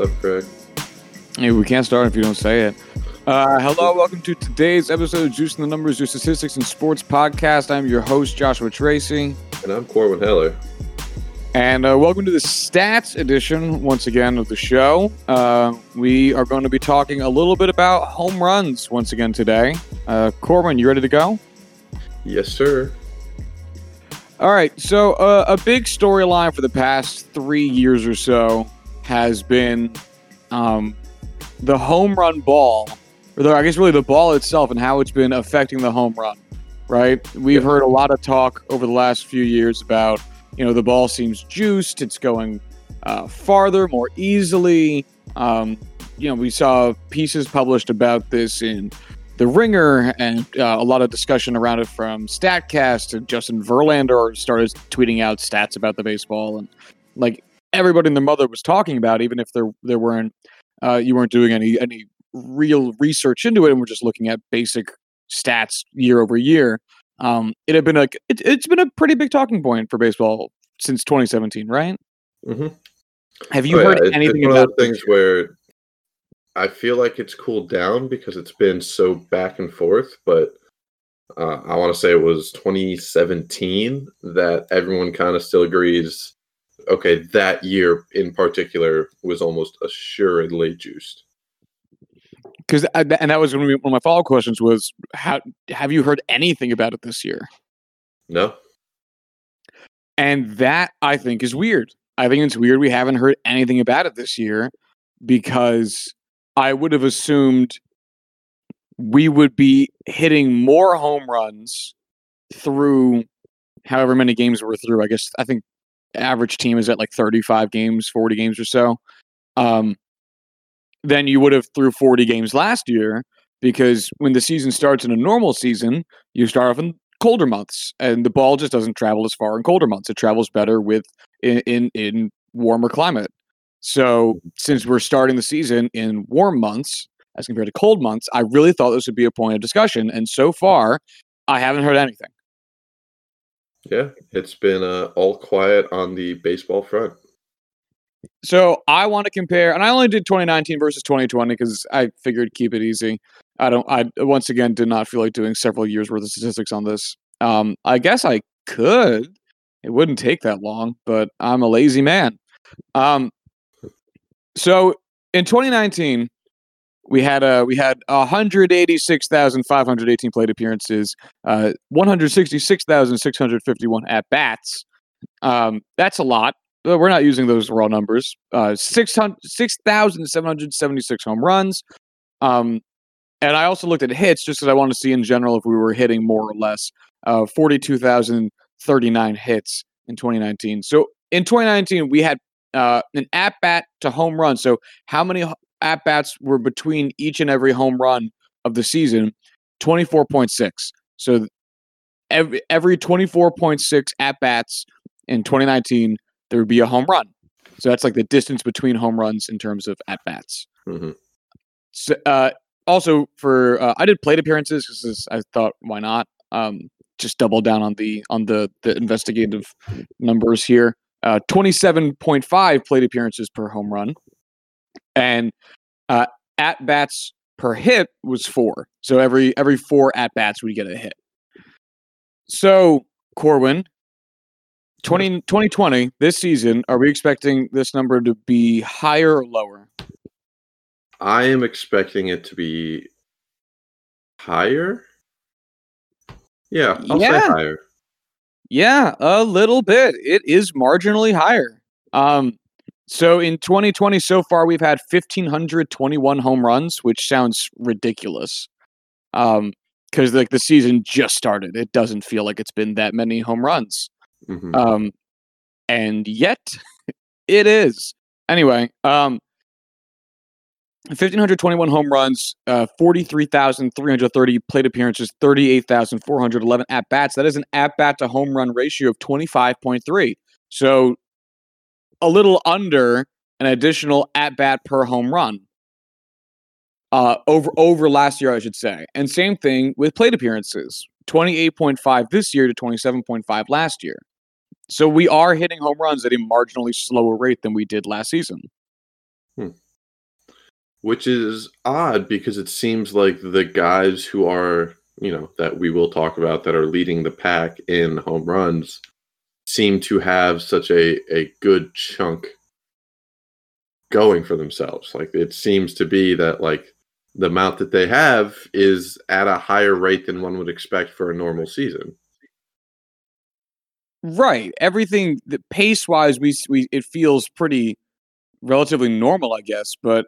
That's correct. Hey, we can't start if you don't say it. Hello, welcome to today's episode of Juicing the Numbers, your statistics and sports podcast. I'm your host, Joshua Tracy. And I'm Corwin Heller. And welcome to the stats edition, once again, of the show. We are going to be talking a little bit about home runs once again today. Corwin, you ready to go? Yes, sir. All right, so a big storyline for the past 3 years or so has been the home run ball, or I guess really the ball itself and how it's been affecting the home run, right? We've heard a lot of talk over the last few years about, you know, the ball seems juiced, it's going farther, more easily. You know, we saw pieces published about this in The Ringer, and a lot of discussion around it from Statcast, and Justin Verlander started tweeting out stats about the baseball, and like everybody and their mother was talking about, even if there weren't you weren't doing any real research into it, and we're just looking at basic stats year over year. It had been like it's been a pretty big talking point for baseball since 2017, right? Mm-hmm. Have you heard anything about things where? I feel like it's cooled down because it's been so back and forth, but I want to say it was 2017 that everyone kind of still agrees, okay, that year in particular was almost assuredly juiced. And that was going to be one of my follow-up questions was, have you heard anything about it this year? No. And that, I think, is weird. I think it's weird we haven't heard anything about it this year because I would have assumed we would be hitting more home runs through however many games we're through. I guess I think average team is at like 35 games, 40 games or so. Then you would have through 40 games last year, because when the season starts in a normal season, you start off in colder months and the ball just doesn't travel as far in colder months. It travels better in warmer climate. So since we're starting the season in warm months as compared to cold months, I really thought this would be a point of discussion. And so far, I haven't heard anything. Yeah, it's been all quiet on the baseball front. So I want to compare, and I only did 2019 versus 2020 because I figured keep it easy. I once again did not feel like doing several years worth of statistics on this. I guess I could. It wouldn't take that long, but I'm a lazy man. So in 2019, we had 186,518 plate appearances, 166,651 at bats. That's a lot, but we're not using those raw numbers. 6,776 home runs. And I also looked at hits just because I wanted to see in general if we were hitting more or less. 42,039 hits in 2019. So in 2019, we had an at-bat to home run. So how many at-bats were between each and every home run of the season? 24.6. So every 24.6 at-bats in 2019, there would be a home run. So that's like the distance between home runs in terms of at-bats. Mm-hmm. So, also for, I did plate appearances because I thought, why not? Just double down on the investigative numbers here. 27.5 plate appearances per home run, and at bats per hit was 4. So every 4 at bats we get a hit. So Corwin, 2020 this season, are we expecting this number to be higher or lower? I am expecting it to be higher. Yeah, I'll say higher. Yeah, a little bit. It is marginally higher. So in 2020 so far, we've had 1,521 home runs, which sounds ridiculous. Because like the season just started. It doesn't feel like it's been that many home runs. Mm-hmm. And yet it is. Anyway, 1,521 home runs, 43,330 plate appearances, 38,411 at-bats. That is an at-bat to home run ratio of 25.3. So a little under an additional at-bat per home run over last year, I should say. And same thing with plate appearances, 28.5 this year to 27.5 last year. So we are hitting home runs at a marginally slower rate than we did last season. which is odd because it seems like the guys who are, you know, that we will talk about that are leading the pack in home runs seem to have such a good chunk going for themselves. Like, it seems to be that, like, the amount that they have is at a higher rate than one would expect for a normal season. Right. Everything the pace wise, it feels pretty relatively normal, I guess, but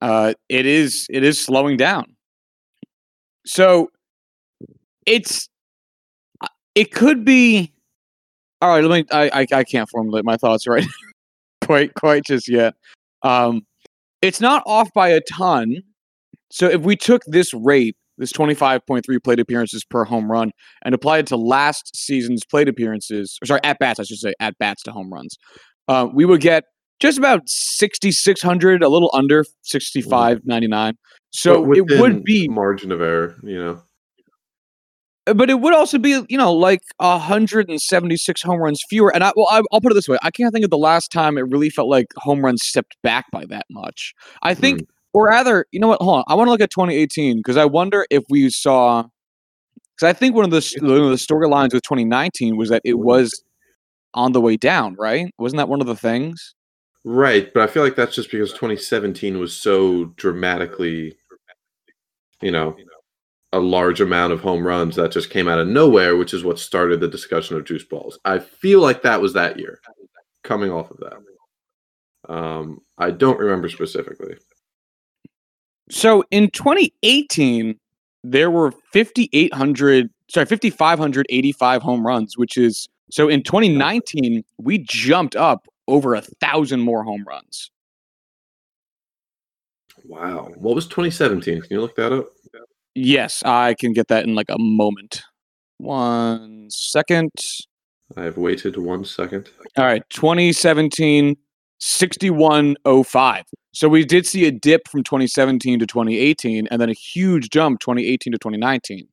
it is slowing down. So it could be. All right. Let me, I can't formulate my thoughts right quite just yet. It's not off by a ton. So if we took this rate, this 25.3 plate appearances per home run, and applied it to last season's plate appearances, or sorry, at-bats, I should say, at-bats to home runs, we would get just about 6,600, a little under 6,599. So it would be margin of error, you know. But it would also be, you know, like 176 home runs fewer. And I'll put it this way. I can't think of the last time it really felt like home runs stepped back by that much. I think, or rather, you know what? Hold on. I want to look at 2018 because I wonder if we saw, because I think one of the storylines with 2019 was that it was on the way down, right? Wasn't that one of the things? Right. But I feel like that's just because 2017 was so dramatically, you know, a large amount of home runs that just came out of nowhere, which is what started the discussion of juice balls. I feel like that was that year, coming off of that. I don't remember specifically. So in 2018, there were 5,585 home runs, which is, so in 2019, we jumped up over 1,000 more home runs. Wow. What was 2017? Can you look that up? Yes, I can get that in like a moment. 1 second. I have waited 1 second. All right, 2017, 6105. So we did see a dip from 2017 to 2018 and then a huge jump 2018 to 2019.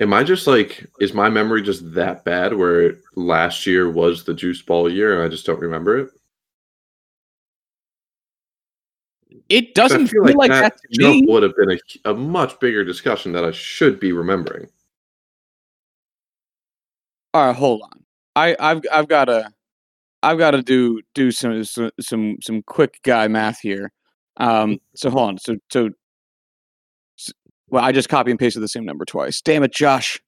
Am I just like, is my memory just that bad where last year was the juice ball year and I just don't remember it? It doesn't feel like that to me. Would have been a much bigger discussion that I should be remembering. All right, hold on. I've got to do some quick guy math here. So hold on. So well, I just copy and pasted the same number twice. Damn it, Josh.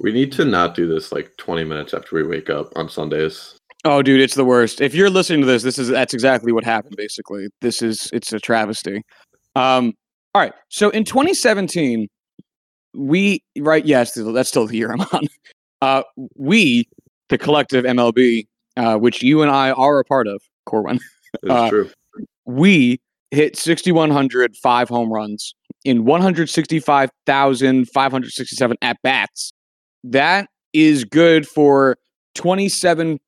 We need to not do this like 20 minutes after we wake up on Sundays. Oh, dude, it's the worst. If you're listening to this, that's exactly what happened, basically. It's a travesty. All right. So in 2017, that's still the year I'm on. We, the collective MLB, which you and I are a part of, Corwin. That's true. We hit 6,105 home runs in 165,567 at-bats. That is good for 27.1,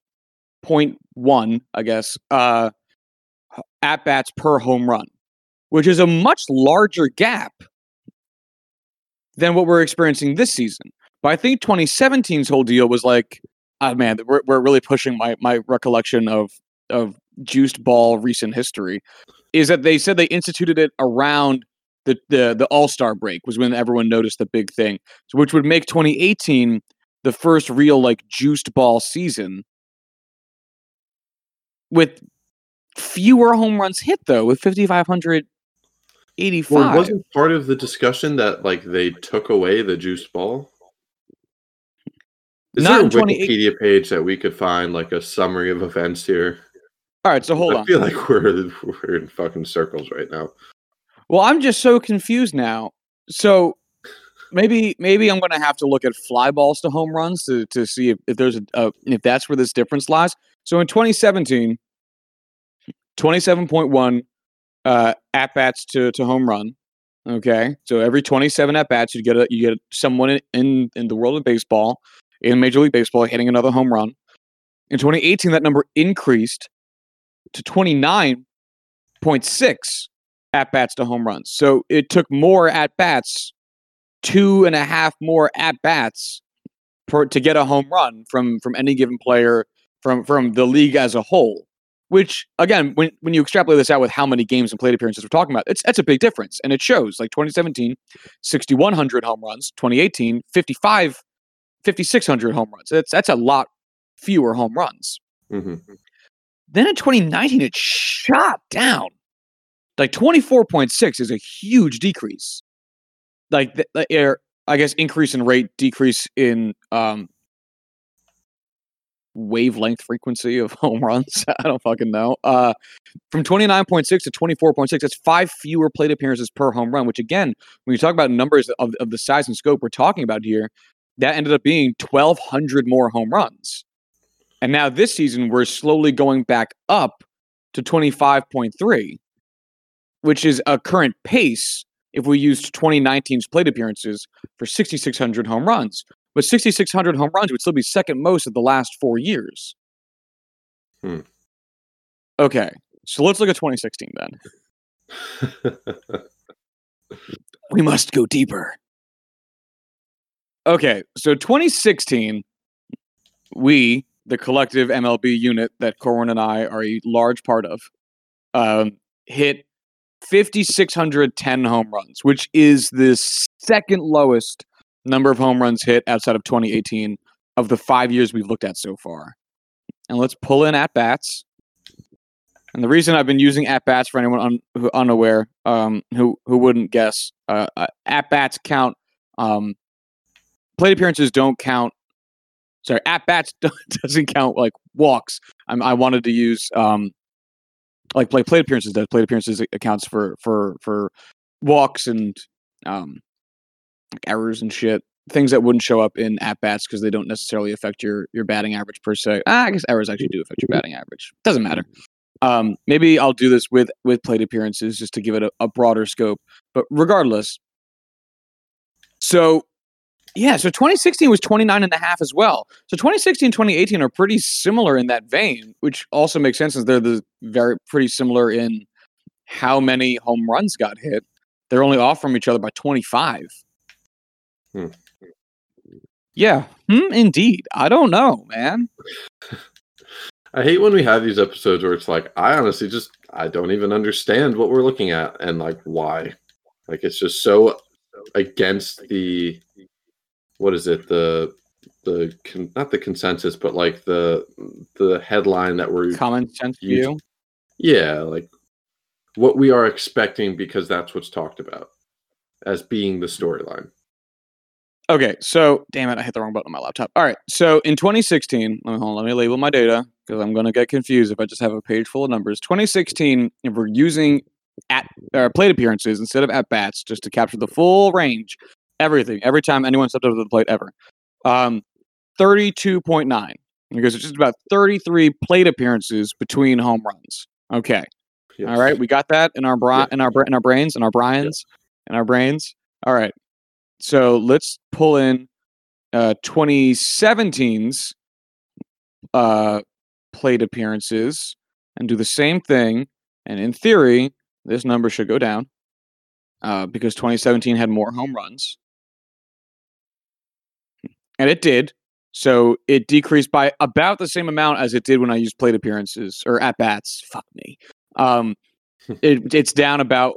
I guess, at-bats per home run, which is a much larger gap than what we're experiencing this season. But I think 2017's whole deal was like, oh man, we're really pushing my recollection of juiced ball recent history, is that they said they instituted it around the All-Star break was when everyone noticed the big thing, which would make 2018 the first real like juiced ball season. With fewer home runs hit, though, with 5,585. Well, it wasn't part of the discussion that like they took away the juice ball? Is there a Wikipedia page that we could find like a summary of events here? All right, so hold on. I feel like we're in fucking circles right now. Well, I'm just so confused now. So maybe I'm going to have to look at fly balls to home runs to see if there's if that's where this difference lies. So in 2017, 27.1 at-bats to home run. Okay. So every 27 at-bats, you get someone in the world of baseball, in Major League Baseball, hitting another home run. In 2018, that number increased to 29.6 at-bats to home runs. So it took more at-bats, 2.5 more at-bats to get a home run from any given player, from the league as a whole, Which, again, when you extrapolate this out with how many games and plate appearances we're talking about, that's a big difference. And it shows, like 2017, 6,100 home runs, 2018, 5,600 home runs. That's a lot fewer home runs. Mm-hmm. Then in 2019, it shot down. Like 24.6 is a huge decrease. Like, I guess, increase in rate, decrease in wavelength frequency of home runs. I don't fucking know. From 29.6 to 24.6, that's 5 fewer plate appearances per home run, which again, when you talk about numbers of the size and scope we're talking about here, that ended up being 1,200 more home runs. And now this season, we're slowly going back up to 25.3, which is a current pace if we used 2019's plate appearances for 6,600 home runs. But 6,600 home runs would still be second most of the last 4 years. Okay, so let's look at 2016 then. We must go deeper. Okay, so 2016, we, the collective MLB unit that Corwin and I are a large part of, hit 5,610 home runs, which is the second lowest number of home runs hit outside of 2018 of the 5 years we've looked at so far. And let's pull in at-bats. And the reason I've been using at-bats, for anyone who unaware, who wouldn't guess, at-bats count. Plate appearances don't count. Sorry, at-bats doesn't count like walks. I wanted to use like plate appearances. That plate appearances accounts for walks and errors and shit, things that wouldn't show up in at-bats because they don't necessarily affect your batting average per se. I guess errors actually do affect your batting average. Doesn't matter. Maybe I'll do this with plate appearances just to give it a broader scope. But regardless, so yeah, so 2016 was 29.5 as well. So 2016 and 2018 are pretty similar in that vein, which also makes sense since they're pretty similar in how many home runs got hit. They're only off from each other by 25. Yeah, indeed. I don't know, man. I hate when we have these episodes where it's like, I honestly I don't even understand what we're looking at and like why. Like it's just so against the, what is it? Not the consensus, but like the headline that we're common sense view. Yeah, like what we are expecting because that's what's talked about as being the storyline. Okay, so, damn it, I hit the wrong button on my laptop. All right, so in 2016, let me label my data because I'm going to get confused if I just have a page full of numbers. 2016, if we're using plate appearances instead of at-bats just to capture the full range, everything, every time anyone stepped up to the plate ever, 32.9, because it's just about 33 plate appearances between home runs. Okay, yes. All right, we got that in our brains. All right. So let's pull in 2017's plate appearances and do the same thing. And in theory, this number should go down because 2017 had more home runs. And it did. So it decreased by about the same amount as it did when I used plate appearances or at-bats. Fuck me. It's down about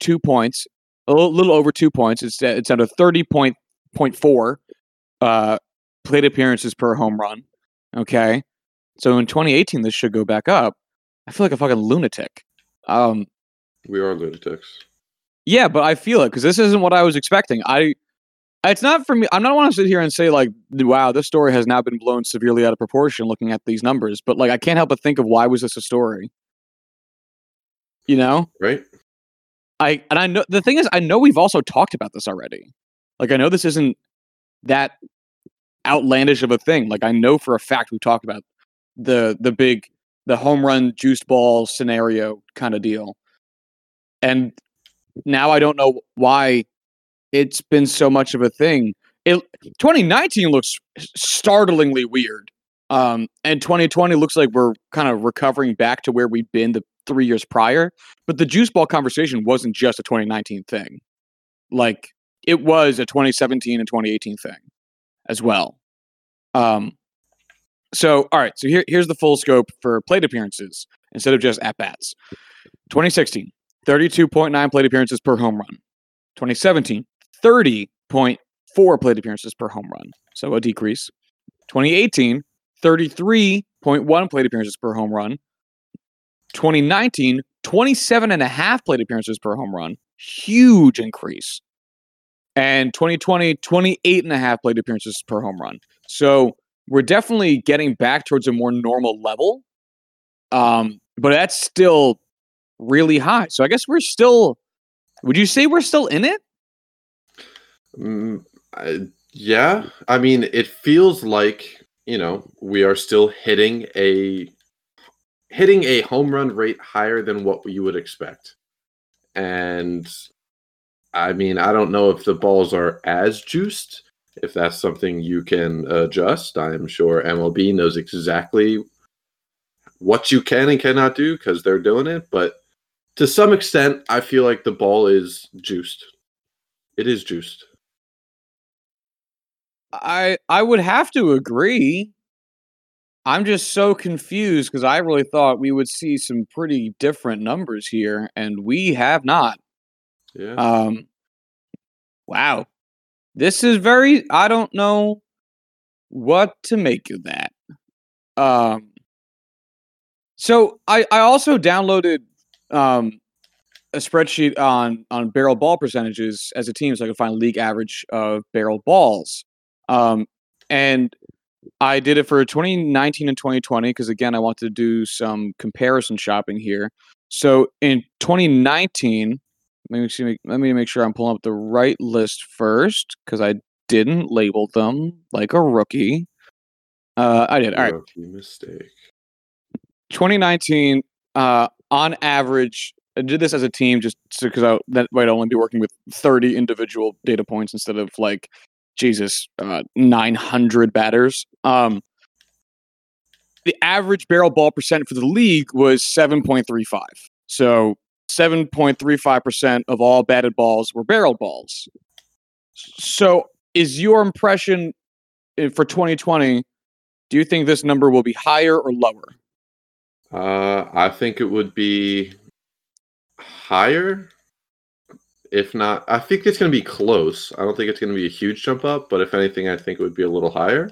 2 points. A little over 2 points. It's at a 30.4 plate appearances per home run. Okay, so in 2018, this should go back up. I feel like a fucking lunatic. We are lunatics. Yeah, but I feel it because this isn't what I was expecting. It's not for me. I'm not want to sit here and say like, wow, this story has now been blown severely out of proportion looking at these numbers. But like, I can't help but think of why was this a story? You know, right? I know the thing is, I know we've also talked about this already. Like, I know this isn't that outlandish of a thing. Like, I know for a fact we talked about the home run juiced ball scenario kind of deal. And now I don't know why it's been so much of a thing. 2019 looks startlingly weird. And 2020 looks like we're kind of recovering back to where we've been the 3 years prior, but the juice ball conversation wasn't just a 2019 thing. Like it was a 2017 and 2018 thing as well. So, all right. So here's the full scope for plate appearances instead of just at-bats. 2016, 32.9 plate appearances per home run. 2017, 30.4 plate appearances per home run. So a decrease. 2018, 33.1 plate appearances per home run. 2019, 27.5 plate appearances per home run. Huge increase. And 2020, 28.5 plate appearances per home run. So we're definitely getting back towards a more normal level. But that's still really high. So I guess we're still, would you say we're still in it? Yeah. I mean, it feels like, you know, we are still hitting a home run rate higher than what you would expect. And I mean, I don't know if the balls are as juiced, if that's something you can adjust. I am sure MLB knows exactly what you can and cannot do because they're doing it. But to some extent, I feel like the ball is juiced. It is juiced. I would have to agree. I'm just so confused because I really thought we would see some pretty different numbers here, and we have not. Yeah. Wow. This is very, I don't know what to make of that. So I also downloaded a spreadsheet on barrel ball percentages as a team so I could find league average of barrel balls. And I did it for 2019 and 2020 because, again, I wanted to do some comparison shopping here. So in 2019, let me make sure I'm pulling up the right list first because I didn't label them like a rookie. I did. All right. Rookie mistake. 2019, on average, I did this as a team just because that way I'd only be working with 30 individual data points instead of 900 batters. The average barrel ball percent for the league was 7.35. So 7.35% of all batted balls were barrel balls. So is your impression for 2020, do you think this number will be higher or lower? I think it would be higher. If not, I think it's going to be close. I don't think it's going to be a huge jump up, but if anything, I think it would be a little higher.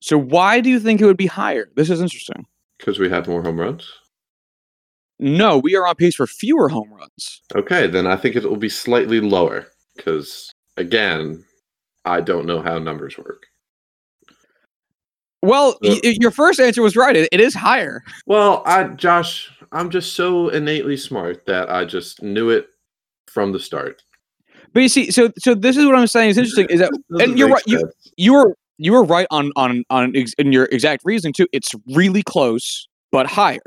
So why do you think it would be higher? This is interesting. Because we have more home runs? No, we are on pace for fewer home runs. Okay, then I think it will be slightly lower because, again, I don't know how numbers work. Well, your first answer was right. It is higher. Well, Josh, I'm just so innately smart that I just knew it from the start. But you see, so this is what I'm saying is interesting is that, and you're right. You were right on your exact reasoning too. It's really close, but higher.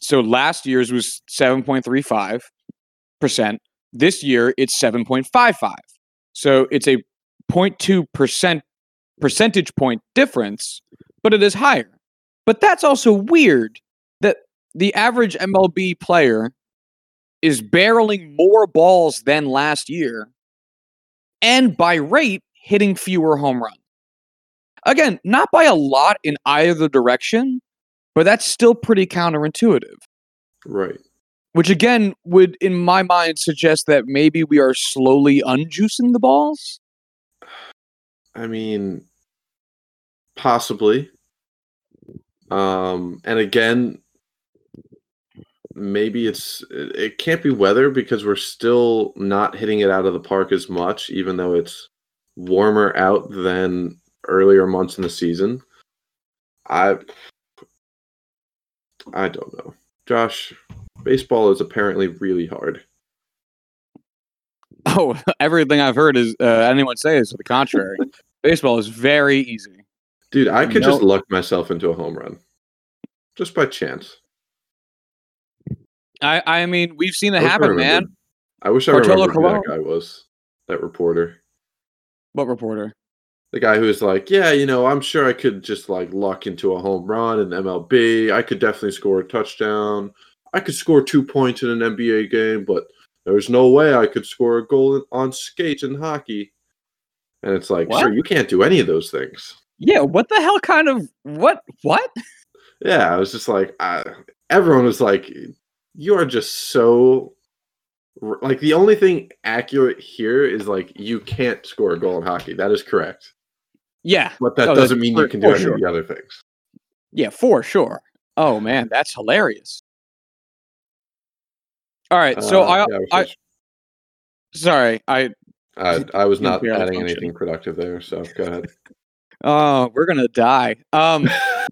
So last year's was 7.35%. This year it's 7.55. So it's a 0.2% percentage point difference. But it is higher. But that's also weird that the average MLB player is barreling more balls than last year and by rate hitting fewer home runs. Again, not by a lot in either direction, but that's still pretty counterintuitive. Right. Which again would, in my mind, suggest that maybe we are slowly unjuicing the balls. I mean, possibly. And again, maybe it can't be weather because we're still not hitting it out of the park as much, even though it's warmer out than earlier months in the season. I don't know. Josh, baseball is apparently really hard. Oh, everything I've heard is anyone say is the contrary. Baseball is very easy. Dude, I could just luck myself into a home run. Just by chance. I mean, we've seen it happen, man. I wish I remembered who that guy was. That reporter. What reporter? The guy who was like, yeah, you know, I'm sure I could just luck into a home run in MLB. I could definitely score a touchdown. I could score 2 points in an NBA game, but there's no way I could score a goal on skates in hockey. And it's like, sure, you can't do any of those things. Yeah, what the hell kind of what? Yeah, I was just like, everyone was like, you are just so, like, the only thing accurate here is, like, you can't score a goal in hockey. That is correct. Yeah. But that doesn't mean you can do any of the other things. Yeah, for sure. Oh, man, that's hilarious. All right, so I was not adding anything productive there, so go ahead. Oh, we're going to die. I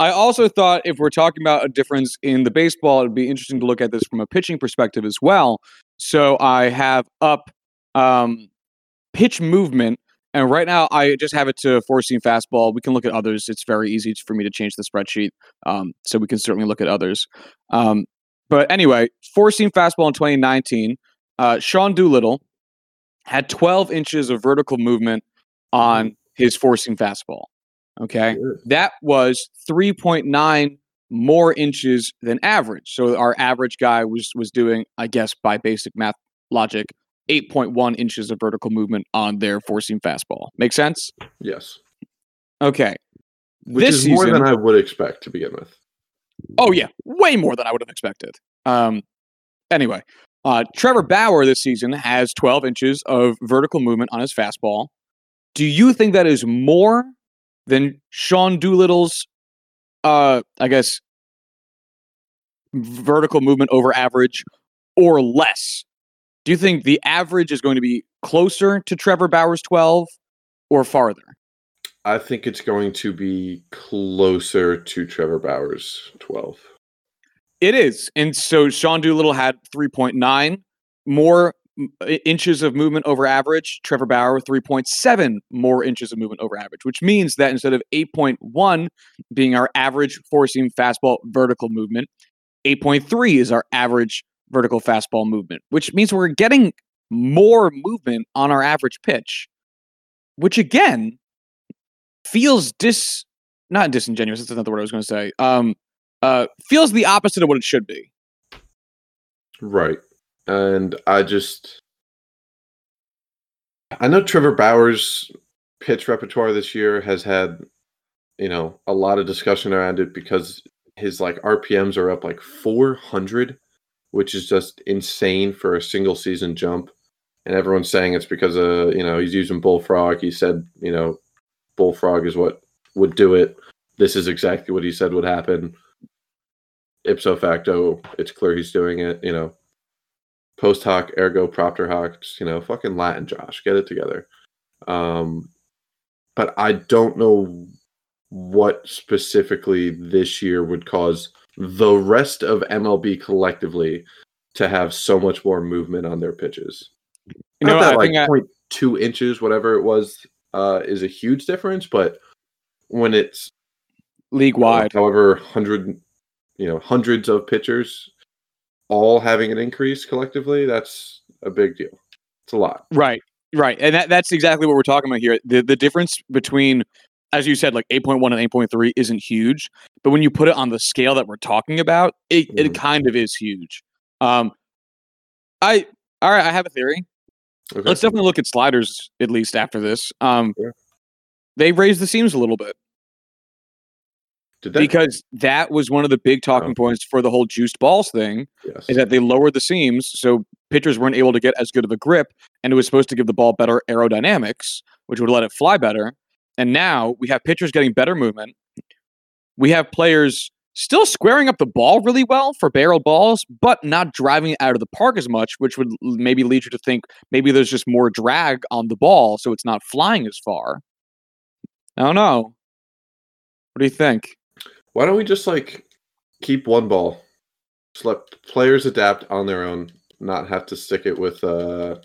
also thought if we're talking about a difference in the baseball, it'd be interesting to look at this from a pitching perspective as well. So I have up pitch movement, and right now I just have it to four-seam fastball. We can look at others. It's very easy for me to change the spreadsheet, so we can certainly look at others. But anyway, four-seam fastball in 2019. Sean Doolittle had 12 inches of vertical movement on his four-seam fastball. Okay, sure. That was 3.9 more inches than average. So our average guy was doing, I guess, by basic math logic, 8.1 inches of vertical movement on their four-seam fastball. Make sense? Yes. Okay. Which this is more season, than I would expect to begin with. Oh, yeah. Way more than I would have expected. Anyway, Trevor Bauer this season has 12 inches of vertical movement on his fastball. Do you think that is more than Sean Doolittle's, I guess, vertical movement over average, or less? Do you think the average is going to be closer to Trevor Bauer's 12 or farther? I think it's going to be closer to Trevor Bauer's 12. It is. And so Sean Doolittle had 3.9 more inches of movement over average. Trevor Bauer, 3.7 more inches of movement over average, which means that instead of 8.1 being our average four-seam fastball vertical movement, 8.3 is our average vertical fastball movement, which means we're getting more movement on our average pitch, which again feels not disingenuous. That's not the word I was going to say. Feels the opposite of what it should be. Right. And I know Trevor Bauer's pitch repertoire this year has had, a lot of discussion around it because his RPMs are up 400, which is just insane for a single season jump. And everyone's saying it's because of, he's using bullfrog. He said, bullfrog is what would do it. This is exactly what he said would happen. Ipso facto, it's clear he's doing it, Post hoc, ergo, propter hoc, fucking Latin, Josh. Get it together. But I don't know what specifically this year would cause the rest of MLB collectively to have so much more movement on their pitches. I think 0.2 inches, whatever it was, is a huge difference. But when it's league-wide, however, hundreds of pitchers all having an increase collectively, that's a big deal. It's a lot. Right. And that's exactly what we're talking about here. The difference between, as you said, 8.1 and 8.3 isn't huge, but when you put it on the scale that we're talking about, it kind of is huge. All right, I have a theory. Okay. Let's definitely look at sliders, at least after this. Yeah. They raised the seams a little bit. Because that was one of the big talking points for the whole juiced balls thing, is that they lowered the seams so pitchers weren't able to get as good of a grip, and it was supposed to give the ball better aerodynamics, which would let it fly better. And now we have pitchers getting better movement. We have players still squaring up the ball really well for barrel balls, but not driving it out of the park as much, which would maybe lead you to think maybe there's just more drag on the ball, so it's not flying as far. I don't know. What do you think? Why don't we just keep one ball? Just let players adapt on their own, not have to stick it with a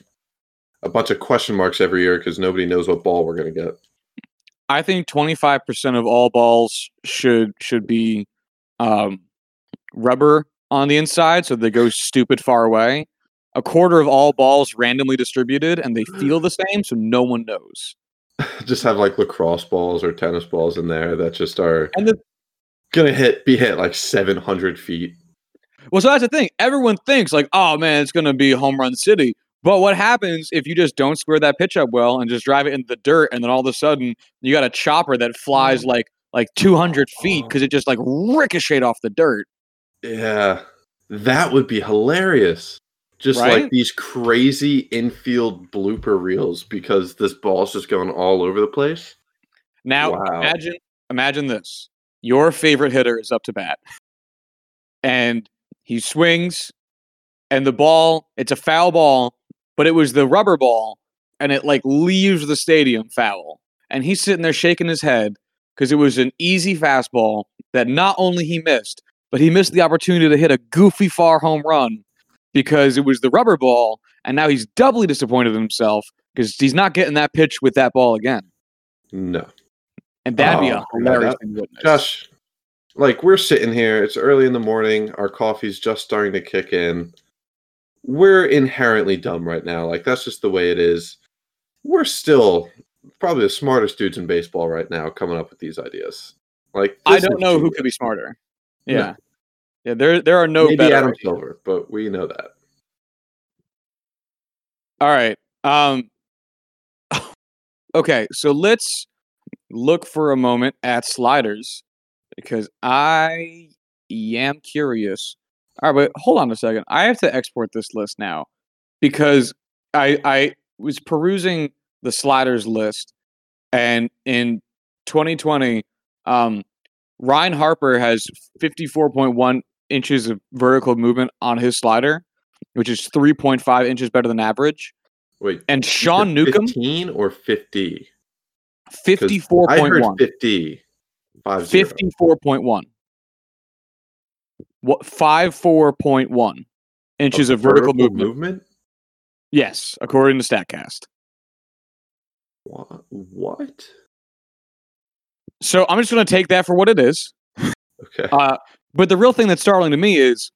bunch of question marks every year because nobody knows what ball we're going to get. I think 25% of all balls should be rubber on the inside so they go stupid far away. A quarter of all balls randomly distributed and they feel the same so no one knows. Just have lacrosse balls or tennis balls in there that just are... gonna hit 700 feet. Well, so that's the thing. Everyone thinks it's gonna be home run city, But what happens if you just don't square that pitch up well and just drive it into the dirt, and then all of a sudden you got a chopper that flies like 200 feet because it just like ricocheted off the dirt? Yeah, that would be hilarious. Just right? Like these crazy infield blooper reels because this ball's just going all over the place. Now, imagine this. Your favorite hitter is up to bat. And he swings, and the ball, it's a foul ball, but it was the rubber ball, and it like leaves the stadium foul. And he's sitting there shaking his head because it was an easy fastball that not only he missed, but he missed the opportunity to hit a goofy far home run because it was the rubber ball, and now he's doubly disappointed in himself because he's not getting that pitch with that ball again. No. And that'd be a hilarious thing to witness. Josh, like, we're sitting here. It's early in the morning. Our coffee's just starting to kick in. We're inherently dumb right now. Like, that's just the way it is. We're still probably the smartest dudes in baseball right now coming up with these ideas. Like, I don't know who could be smarter. Yeah. No. Yeah, there are no better. Maybe Adam Silver, but we know that. All right. Okay, so let's look for a moment at sliders because I am curious. All right, but hold on a second. I have to export this list now because I was perusing the sliders list, and in 2020, Ryan Harper has 54.1 inches of vertical movement on his slider, which is 3.5 inches better than average. Wait, and Sean Newcomb 15 or 50? 54.1. I heard 50. 54.1. What? 54.1 inches of vertical movement? Yes, according to Statcast. What? So I'm just going to take that for what it is. Okay. But the real thing that's startling to me is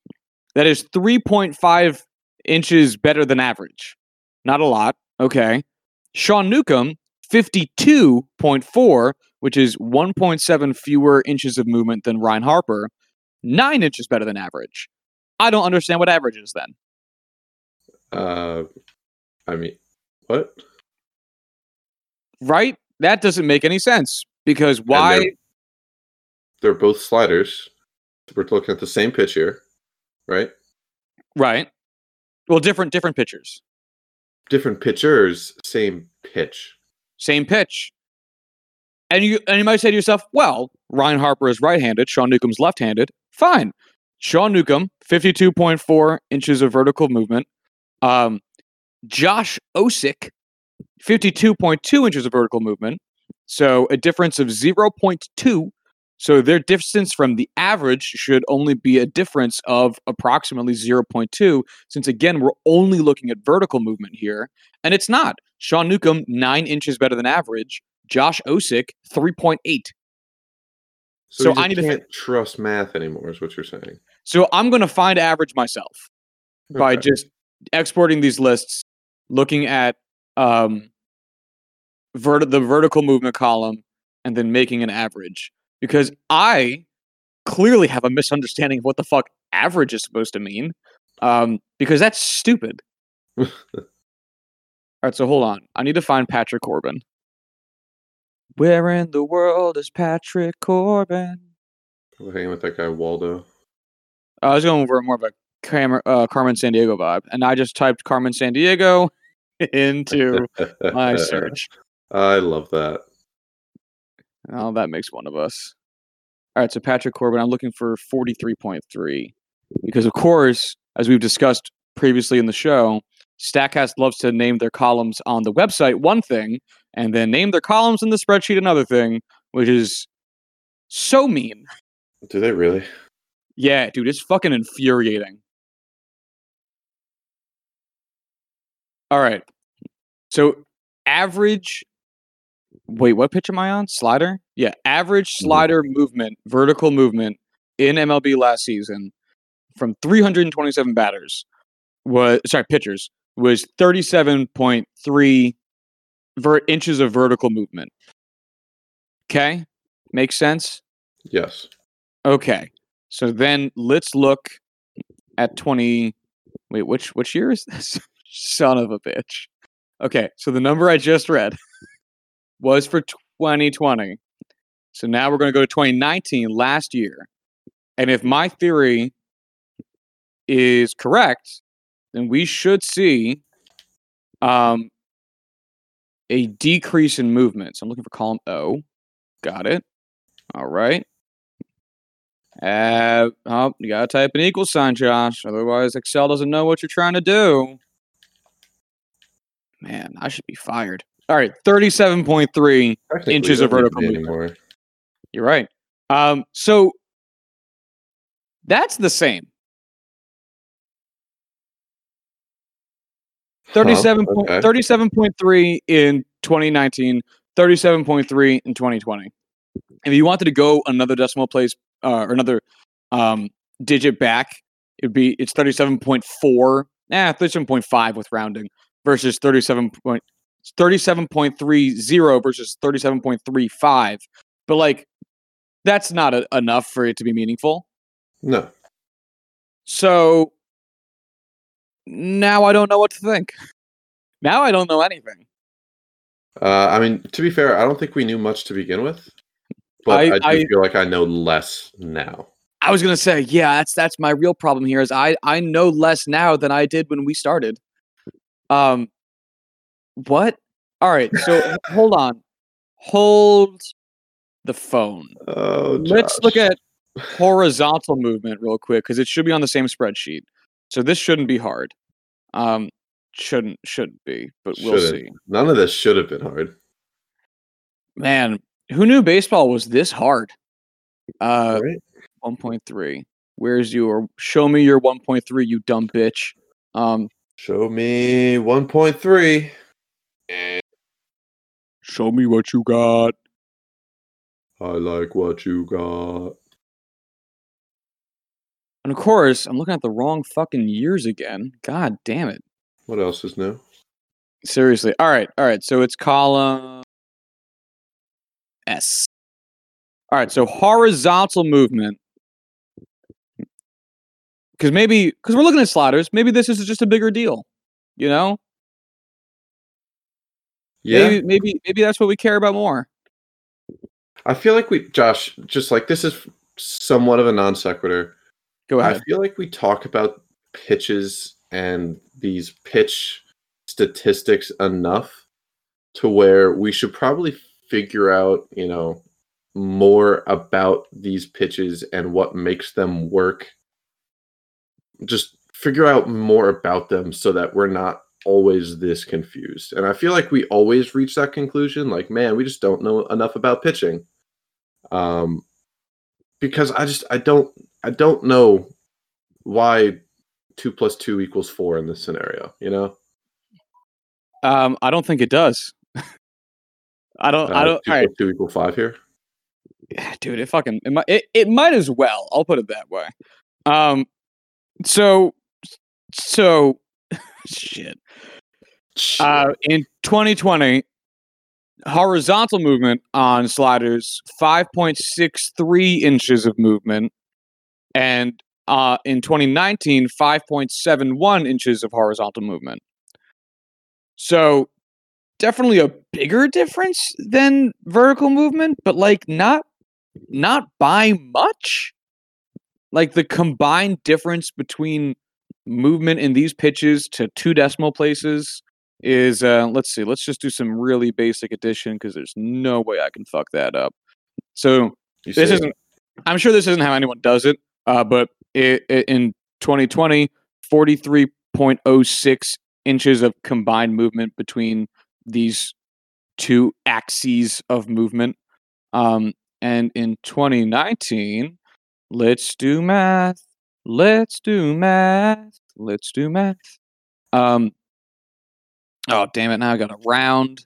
that is 3.5 inches better than average. Not a lot. Okay. Sean Newcomb, 52.4, which is 1.7 fewer inches of movement than Ryan Harper. 9 inches better than average. I don't understand what average is then. I mean, what? Right? That doesn't make any sense. Because why? They're both sliders. We're looking at the same pitch here, right? Right. Well, different pitchers. Different pitchers, same pitch. Same pitch. And you might say to yourself, well, Ryan Harper is right-handed, Sean Newcomb's left-handed. Fine. Sean Newcomb, 52.4 inches of vertical movement. Josh Osick, 52.2 inches of vertical movement. So a difference of 0.2. So their distance from the average should only be a difference of approximately 0.2. Since, again, we're only looking at vertical movement here. And it's not. Sean Newcomb, 9 inches better than average. Josh Osick, 3.8. So I need to trust math anymore, is what you're saying. So I'm going to find average myself by just exporting these lists, looking at the vertical movement column, and then making an average. Because I clearly have a misunderstanding of what the fuck average is supposed to mean, because that's stupid. All right, so hold on. I need to find Patrick Corbin. Where in the world is Patrick Corbin? I was hanging with that guy, Waldo. I was going over more of a Carmen Sandiego vibe, and I just typed Carmen Sandiego into my search. I love that. Oh, that makes one of us. All right, so Patrick Corbin, I'm looking for 43.3. Because, of course, as we've discussed previously in the show, Statcast loves to name their columns on the website one thing, and then name their columns in the spreadsheet another thing, which is so mean. Do they really? Yeah, dude, it's fucking infuriating. All right. So, average... Wait, what pitch am I on? Slider? Yeah, average slider movement, vertical movement in MLB last season from 327 pitchers, was 37.3 inches of vertical movement. Okay? Makes sense? Yes. Okay. So then let's look at which year is this? Son of a bitch. Okay, so the number I just read was for 2020. So now we're going to go to 2019, last year. And if my theory is correct, then we should see a decrease in movement. So I'm looking for column O. Got it. All right. You got to type an equal sign, Josh. Otherwise, Excel doesn't know what you're trying to do. Man, I should be fired. All right, 37.3 inches of vertical movement. You're right. So that's the same. 37.3 in 2019, 37.3 in 2020. If you wanted to go another decimal place or another digit back, it's 37.4. 37.5 with rounding versus 37.30 versus 37.35. But like, that's not enough for it to be meaningful. No. So now I don't know what to think. Now I don't know anything. I mean, to be fair, I don't think we knew much to begin with, but I feel like I know less now. I was going to say, yeah, that's my real problem here is I know less now than I did when we started. What? All right. So hold on. Hold the phone. Oh, let's look at horizontal movement real quick because it should be on the same spreadsheet. So this shouldn't be hard. Shouldn't be, but we'll see. None of this should have been hard. Man, who knew baseball was this hard? 1.3. Where's your show me your 1.3, you dumb bitch. Show me 1.3. Show me what you got. I like what you got. And of course, I'm looking at the wrong fucking years again. God damn it. What else is new? Seriously. All right. So it's column S. All right. So horizontal movement. Because we're looking at sliders, maybe this is just a bigger deal, you know? Yeah. Maybe that's what we care about more. I feel like this is somewhat of a non sequitur. Go ahead. I feel like we talk about pitches and these pitch statistics enough to where we should probably figure out, you know, more about these pitches and what makes them work. Just figure out more about them so that we're not always this confused. And I feel like we always reach that conclusion, like, man, we just don't know enough about pitching. Because I don't know why 2 + 2 = 4 in this scenario, you know? I don't think it does. I don't 2 + 2 = 5 here. Dude, it might as well. I'll put it that way. So shit. In 2020, horizontal movement on sliders, 5.63 inches of movement, and in 2019, 5.71 inches of horizontal movement. So definitely a bigger difference than vertical movement, but like not by much. Like the combined difference between movement in these pitches to 2 decimal places is, let's see, let's just do some really basic addition because there's no way I can fuck that up. So I'm sure this isn't how anyone does it, but in 2020, 43.06 inches of combined movement between these two axes of movement. And in 2019, let's do math. Oh, damn it. Now I got a round.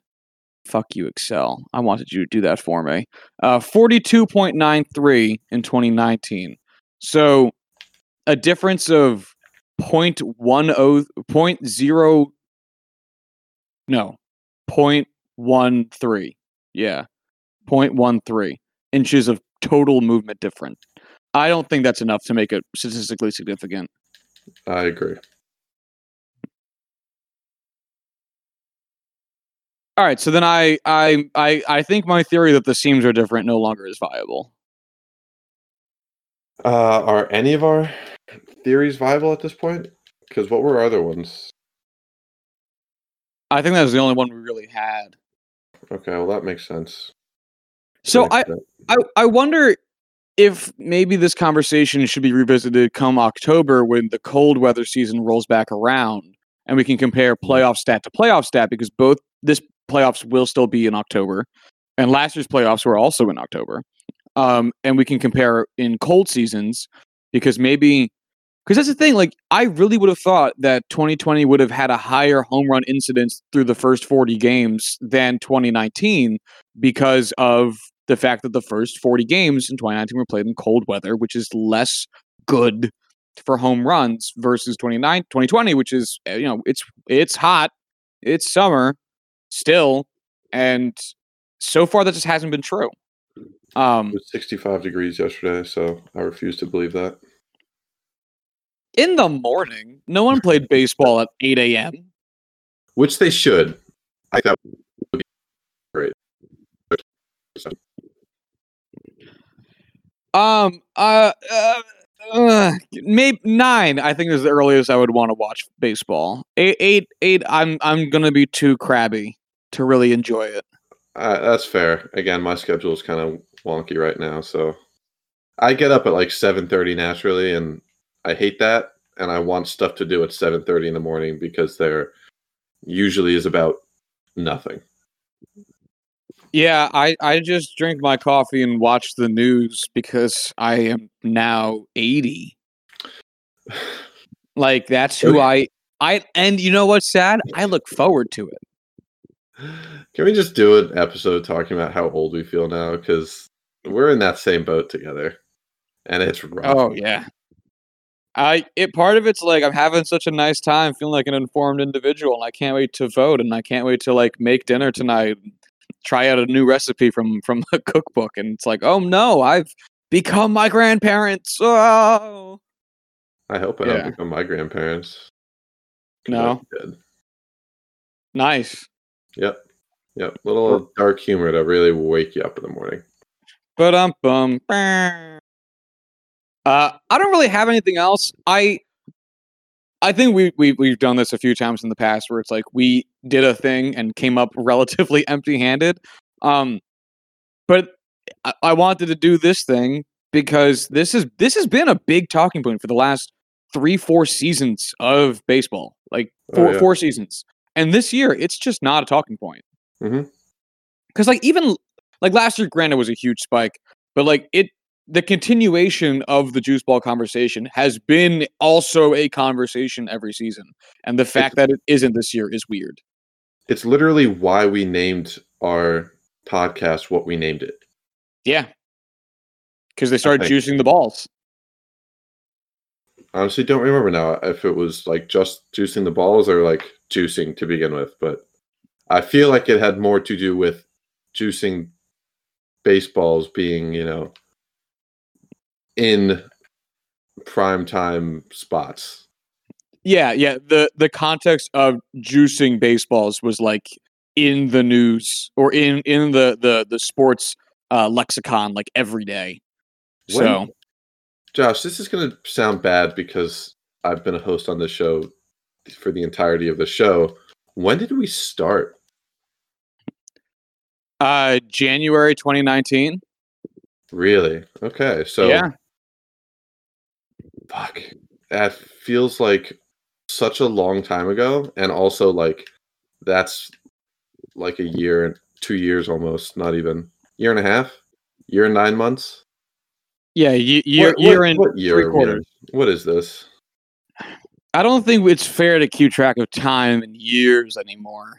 Fuck you, Excel. I wanted you to do that for me. 42.93 in 2019. So a difference of 0.13. Yeah, 0.13 inches of total movement difference. I don't think that's enough to make it statistically significant. I agree. All right, so then I think my theory that the seams are different no longer is viable. Are any of our theories viable at this point? Because what were our other ones? I think that was the only one we really had. Okay, well, that makes sense. So I wonder if maybe this conversation should be revisited come October when the cold weather season rolls back around and we can compare playoff stat to playoff stat, because both this playoffs will still be in October and last year's playoffs were also in October. And we can compare in cold seasons, because maybe, because that's the thing, like I really would have thought that 2020 would have had a higher home run incidence through the first 40 games than 2019 because of the fact that the first 40 games in 2019 were played in cold weather, which is less good for home runs versus 2020, which is, you know, it's hot, it's summer still. And so far that just hasn't been true. It was 65 degrees yesterday, so I refuse to believe that. In the morning, no one played baseball at 8 a.m. Which they should. I think that would be great. Maybe 9. I think is the earliest I would want to watch baseball. Eight. I'm gonna be too crabby to really enjoy it. That's fair. Again, my schedule is kind of wonky right now, so I get up at like 7:30 naturally, and I hate that. And I want stuff to do at 7:30 in the morning because there usually is about nothing. Yeah, I just drink my coffee and watch the news because I am now 80. Like, that's who I and you know what's sad? I look forward to it. Can we just do an episode talking about how old we feel now? Because we're in that same boat together. And it's rough. Oh, yeah. Part of it's like I'm having such a nice time feeling like an informed individual, and I can't wait to vote, and I can't wait to like make dinner tonight. Try out a new recipe from the cookbook, and it's like, oh no, I've become my grandparents. Oh, I hope I don't become my grandparents. No. Nice. Yep. Little dark humor to really wake you up in the morning. But I don't really have anything else. I think we've done this a few times in the past where it's like we did a thing and came up relatively empty-handed. But I wanted to do this thing because this has been a big talking point for the last 3-4 seasons of baseball, like four seasons. And this year, it's just not a talking point. Mm-hmm. Because like even like last year, granted, was a huge spike, but like the continuation of the juice ball conversation has been also a conversation every season. And the fact that it isn't this year is weird. It's literally why we named our podcast what we named it. Yeah. Because they started juicing the balls. Honestly, don't remember now if it was like just juicing the balls or like juicing to begin with. But I feel like it had more to do with juicing baseballs being, you know, in prime time spots. Yeah. The context of juicing baseballs was like in the news or in the sports lexicon like every day. So, Josh, this is going to sound bad because I've been a host on this show for the entirety of the show. When did we start? January 2019. Really? Okay. So yeah. Fuck. That feels like such a long time ago, and also like that's like a year, 2 years almost, not even. Year and a half? Year and 9 months? Yeah, year and 3/4. What is this? I don't think it's fair to keep track of time and years anymore.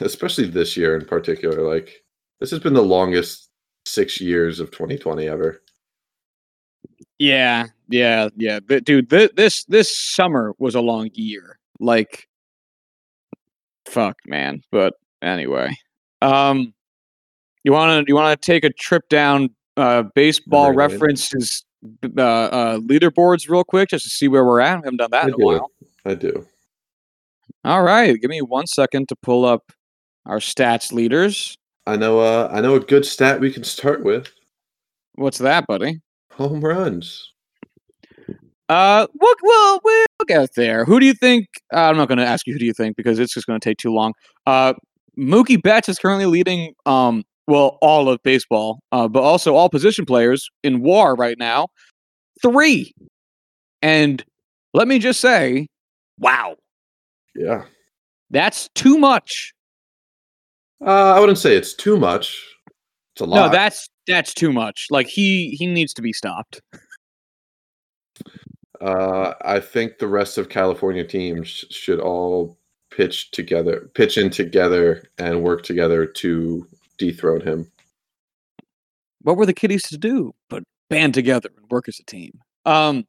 Especially this year in particular. Like this has been the longest 6 years of 2020 ever. Yeah. But dude, this summer was a long year. Like, fuck, man. But anyway, you wanna take a trip down baseball references leaderboards real quick just to see where we're at? We haven't done that in a while. I do. All right, give me 1 second to pull up our stats leaders. I know a good stat we can start with. What's that, buddy? Home runs. Well, we'll get there. Who do you think? I'm not going to ask you who do you think because it's just going to take too long. Mookie Betts is currently leading, all of baseball, but also all position players in WAR right now. 3. And let me just say, wow. Yeah. That's too much. I wouldn't say it's too much. It's a lot. No, that's too much. Like he needs to be stopped. I think the rest of California teams should all pitch in together, and work together to dethrone him. What were the kiddies to do but band together and work as a team? I'd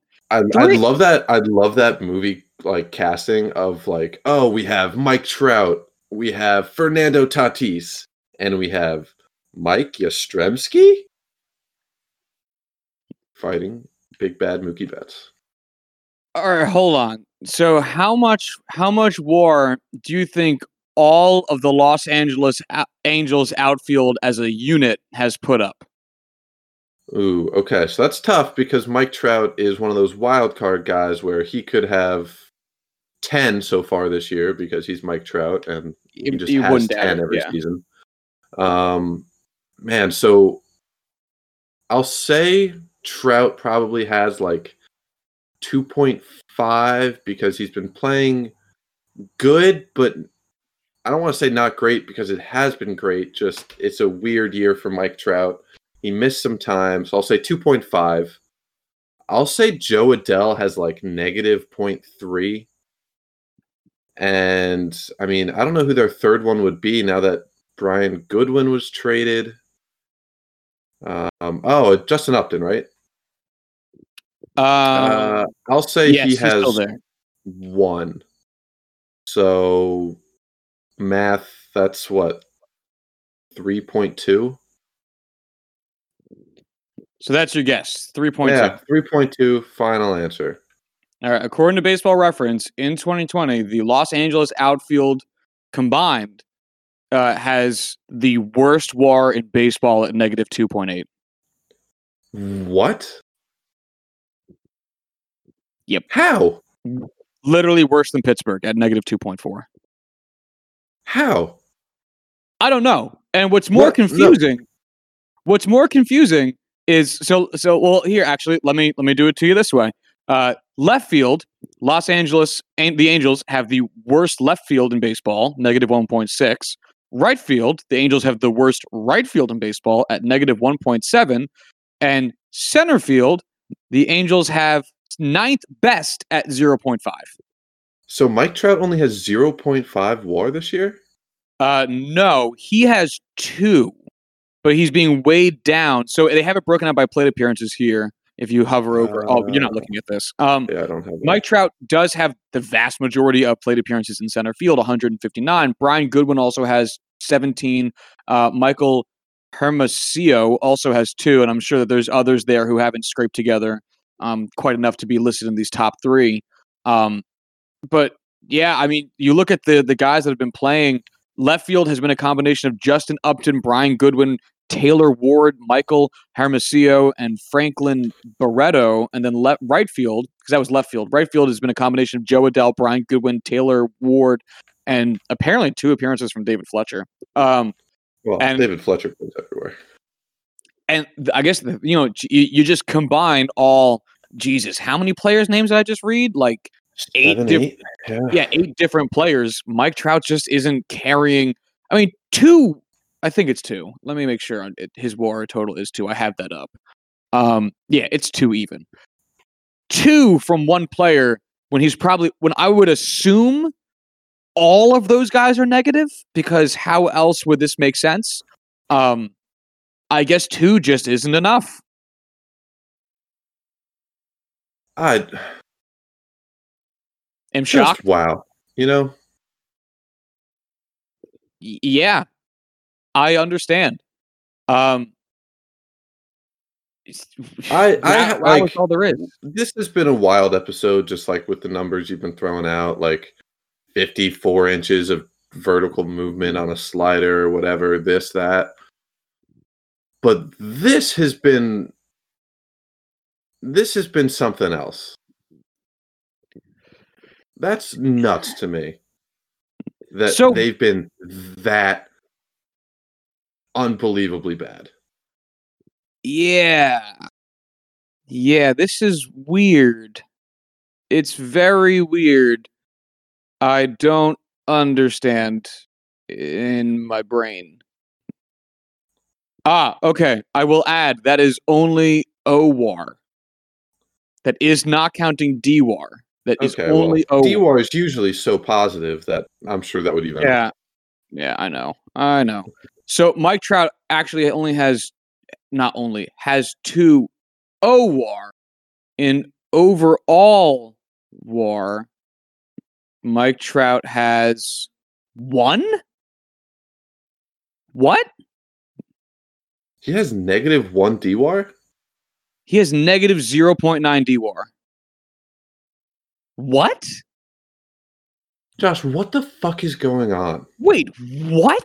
love that movie like casting of like, oh, we have Mike Trout, we have Fernando Tatis, and we have Mike Yastremski fighting big bad Mookie Betts. All right, hold on. So how much WAR do you think all of the Los Angeles Angels outfield as a unit has put up? Ooh, okay. So that's tough because Mike Trout is one of those wild card guys where he could have 10 so far this year because he's Mike Trout and he just has 10 every season. So I'll say Trout probably has like 2.5 because he's been playing good, but I don't want to say not great because it has been great. Just it's a weird year for Mike Trout. He missed some time, so I'll say 2.5. I'll say Joe Adell has like negative 0.3. And I mean, I don't know who their third one would be now that Brian Goodwin was traded. Justin Upton, right? I'll say yes, he has still there. 1. So math, that's what? 3.2? So that's your guess. 3.2. Yeah, 3.2, final answer. All right. According to Baseball Reference, in 2020, the Los Angeles outfield combined has the worst WAR in baseball at negative 2.8. What? Yep. How? Literally worse than Pittsburgh at negative 2.4. How? I don't know. And what's more confusing is let me do it to you this way. Left field, Los Angeles and the Angels have the worst left field in baseball, negative 1.6. Right field, the Angels have the worst right field in baseball at negative 1.7. And center field, the Angels have 9th best at 0.5. So Mike Trout only has 0.5 WAR this year? No, he has 2, but he's being weighed down. So they have it broken out by plate appearances here. If you hover over, you're not looking at this. I don't have that. Mike Trout does have the vast majority of plate appearances in center field, 159. Brian Goodwin also has 17. Michael Hermosillo also has 2, and I'm sure that there's others there who haven't scraped together quite enough to be listed in these top 3. But yeah, I mean, you look at the guys that have been playing. Left field has been a combination of Justin Upton, Brian Goodwin, Taylor Ward, Michael Hermosillo, and Franklin Barreto. And then right field, because that was left field. Right field has been a combination of Joe Adell, Brian Goodwin, Taylor Ward, and apparently 2 appearances from David Fletcher. David Fletcher plays everywhere. And I guess, you just combine all, Jesus, how many players' names did I just read? Like 8 different players. Mike Trout just isn't carrying. I mean, 2. I think it's 2. Let me make sure his WAR total is 2. I have that up. It's 2 even. 2 from one player when he's probably, when I would assume all of those guys are negative, because how else would this make sense? I guess 2 just isn't enough. I am shocked. Just, wow. Yeah. I understand. That's all there is. This has been a wild episode, just like with the numbers you've been throwing out, like 54 inches of vertical movement on a slider or whatever, this, that. But this has been something else. That's nuts to me. That they've been that unbelievably bad. Yeah, this is weird. It's very weird. I don't understand in my brain. Okay. I will add that is only OWAR. That is not counting DWAR. That is only OWAR. DWAR is usually so positive that I'm sure that would even. Yeah, I know. So Mike Trout actually has 2 OWAR. In overall WAR, Mike Trout has 1? What? He has negative 1 DWAR? He has negative 0.9 DWAR. What? Josh, what the fuck is going on? Wait, what?